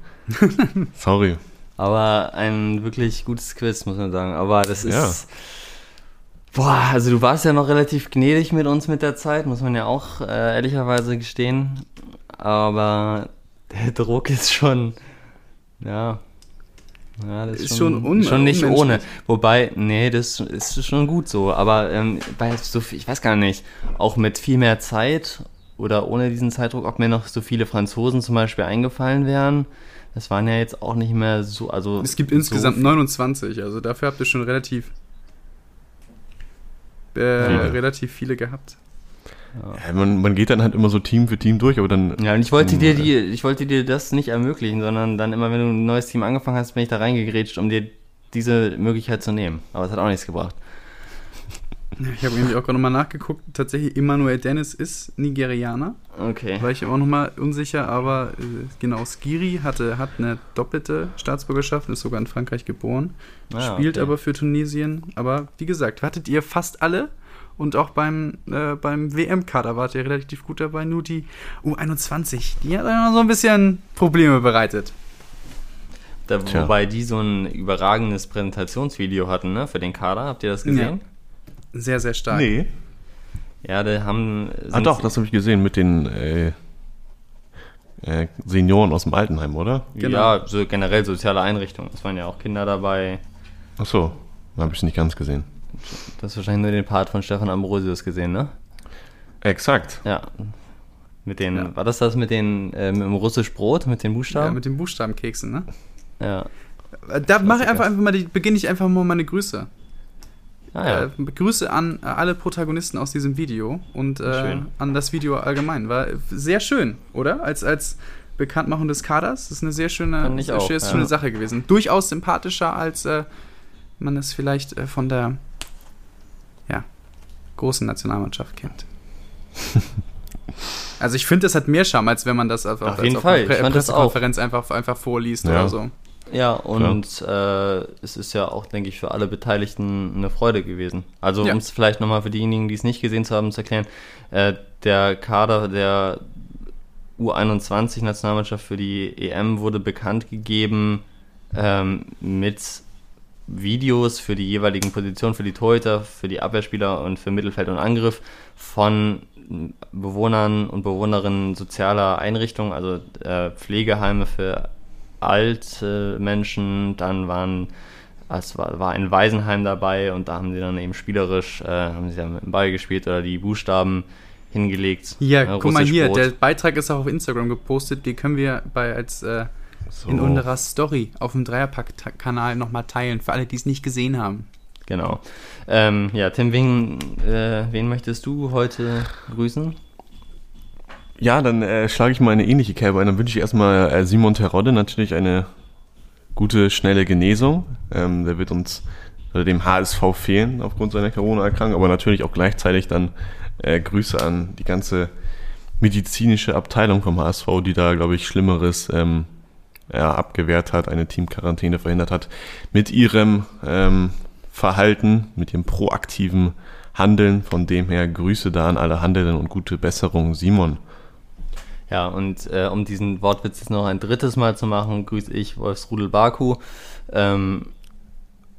Sorry. Aber ein wirklich gutes Quiz, muss man sagen. Aber das ist... Ja. Boah, also du warst ja noch relativ gnädig mit uns mit der Zeit, muss man ja auch äh, ehrlicherweise gestehen. Aber der Druck ist schon... Ja... Ja, das ist schon, schon, un- schon nicht ohne. Wobei, nee, das ist schon gut so. Aber ähm, bei so viel, ich weiß gar nicht, auch mit viel mehr Zeit oder ohne diesen Zeitdruck, ob mir noch so viele Franzosen zum Beispiel eingefallen wären. Das waren ja jetzt auch nicht mehr so. Also es gibt so insgesamt viel. neunundzwanzig, also dafür habt ihr schon relativ, äh, ja. relativ viele gehabt. Ja, man, man geht dann halt immer so Team für Team durch, aber dann... Ja, und ich wollte dir die, ich wollte dir das nicht ermöglichen, sondern dann immer, wenn du ein neues Team angefangen hast, bin ich da reingegrätscht, um dir diese Möglichkeit zu nehmen. Aber es hat auch nichts gebracht. Ich habe nämlich auch gerade nochmal nachgeguckt. Tatsächlich, Emmanuel Dennis ist Nigerianer. Okay. War ich auch nochmal unsicher, aber genau, Skiri hatte, hat eine doppelte Staatsbürgerschaft, ist sogar in Frankreich geboren, ah, spielt okay. aber für Tunesien. Aber wie gesagt, hattet ihr fast alle... Und auch beim, äh, beim W M-Kader wart ihr relativ gut dabei. Nur die U einundzwanzig, die hat immer so ein bisschen Probleme bereitet. Da, wobei die so ein überragendes Präsentationsvideo hatten, ne? Für den Kader. Habt ihr das gesehen? Nee. Sehr, sehr stark. Nee. Ja, da haben... Ah doch, das habe ich gesehen mit den äh, äh, Senioren aus dem Altenheim, oder? Genau. Ja, so generell soziale Einrichtungen. Es waren ja auch Kinder dabei. Ach so, da habe ich es nicht ganz gesehen. Du hast wahrscheinlich nur den Part von Stefan Ambrosius gesehen, ne? Exakt. Ja. Mit den, ja. War das das mit den äh, mit dem russisch Brot, mit den Buchstaben? Ja, mit den Buchstabenkeksen, ne? Ja. Da mache ich einfach, einfach mal, die, beginne ich einfach mal meine Grüße. Ah, ja. äh, Grüße an alle Protagonisten aus diesem Video und äh, an das Video allgemein. War sehr schön, oder? Als, als Bekanntmachung des Kaders. Das ist eine sehr schöne, sehr auch, schöne ja. Sache gewesen. Durchaus sympathischer, als äh, man es vielleicht äh, von der ja, großen Nationalmannschaft kennt. Also ich finde, das hat mehr Charme, als wenn man das auf, auf, auf jeden Fall. Auf einer Pre- Pressekonferenz einfach, einfach vorliest ja. oder so. Ja, und ja. Äh, es ist ja auch, denke ich, für alle Beteiligten eine Freude gewesen. Also ja. um es vielleicht nochmal für diejenigen, die es nicht gesehen haben, zu erklären, äh, der Kader der U einundzwanzig-Nationalmannschaft für die E M wurde bekannt gegeben ähm, mit Videos für die jeweiligen Positionen, für die Torhüter, für die Abwehrspieler und für Mittelfeld und Angriff von Bewohnern und Bewohnerinnen sozialer Einrichtungen, also äh, Pflegeheime für alte Menschen, dann waren, es war, war ein Waisenheim dabei und da haben sie dann eben spielerisch, äh, haben sie dann mit dem Ball gespielt oder die Buchstaben hingelegt. Ja, äh, guck mal hier, Brot. Der Beitrag ist auch auf Instagram gepostet, die können wir bei als äh So. in unserer Story auf dem Dreierpack-Kanal nochmal teilen, für alle, die es nicht gesehen haben. Genau. Ähm, ja, Tim, wen, äh, wen möchtest du heute grüßen? Ja, dann äh, schlage ich mal eine ähnliche Kerbe ein. Dann wünsche ich erstmal äh, Simon Terodde natürlich eine gute, schnelle Genesung. Ähm, der wird uns oder dem H S V fehlen aufgrund seiner Corona-Erkrankung, aber natürlich auch gleichzeitig dann äh, Grüße an die ganze medizinische Abteilung vom H S V, die da, glaube ich, Schlimmeres ähm, Ja, abgewehrt hat, eine Teamquarantäne verhindert hat, mit ihrem ähm, Verhalten, mit ihrem proaktiven Handeln. Von dem her Grüße da an alle Handelnden und gute Besserung, Simon. Ja, und äh, um diesen Wortwitz jetzt noch ein drittes Mal zu machen, grüße ich Ridle Baku. Ähm,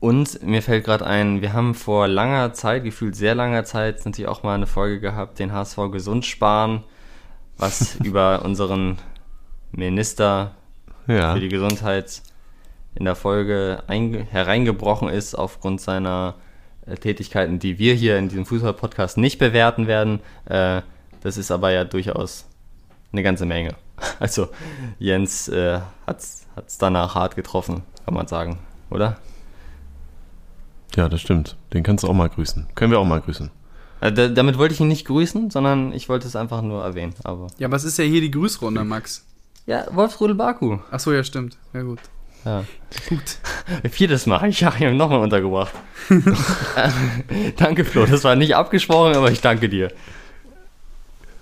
und mir fällt gerade ein, wir haben vor langer Zeit, gefühlt sehr langer Zeit, natürlich auch mal eine Folge gehabt, den H S V gesund sparen, was über unseren Minister... Ja. Für die Gesundheit in der Folge ein, hereingebrochen ist aufgrund seiner äh, Tätigkeiten, die wir hier in diesem Fußball-Podcast nicht bewerten werden. Äh, das ist aber ja durchaus eine ganze Menge. Also Jens äh, hat's, hat's danach hart getroffen, kann man sagen, oder? Ja, das stimmt. Den kannst du auch mal grüßen. Können wir auch mal grüßen. Also, damit wollte ich ihn nicht grüßen, sondern ich wollte es einfach nur erwähnen. Aber ja, aber es ist ja hier die Grüßrunde, Max. Ja, Ridle Baku. Ach so, ja, stimmt. Ja, gut. Ja. Gut. Viertes Mal. Ich habe ihn nochmal untergebracht. Danke, Flo. Das war nicht abgesprochen, aber ich danke dir.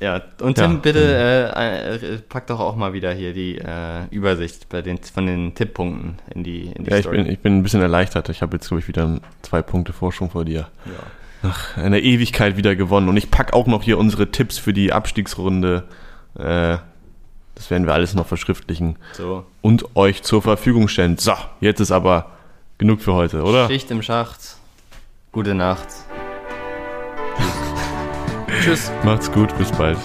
Ja, und Tim, ja. bitte äh, pack doch auch mal wieder hier die äh, Übersicht bei den, von den Tipppunkten in die, in die ja, Story. Ja, ich bin, ich bin ein bisschen erleichtert. Ich habe jetzt, glaube ich, wieder zwei Punkte Vorsprung vor dir. Ja. Nach einer Ewigkeit wieder gewonnen. Und ich packe auch noch hier unsere Tipps für die Abstiegsrunde. Äh, das werden wir alles noch verschriftlichen. So. Und euch zur Verfügung stellen. So, jetzt ist aber genug für heute, oder? Schicht im Schacht. Gute Nacht. Tschüss. Macht's gut, bis bald.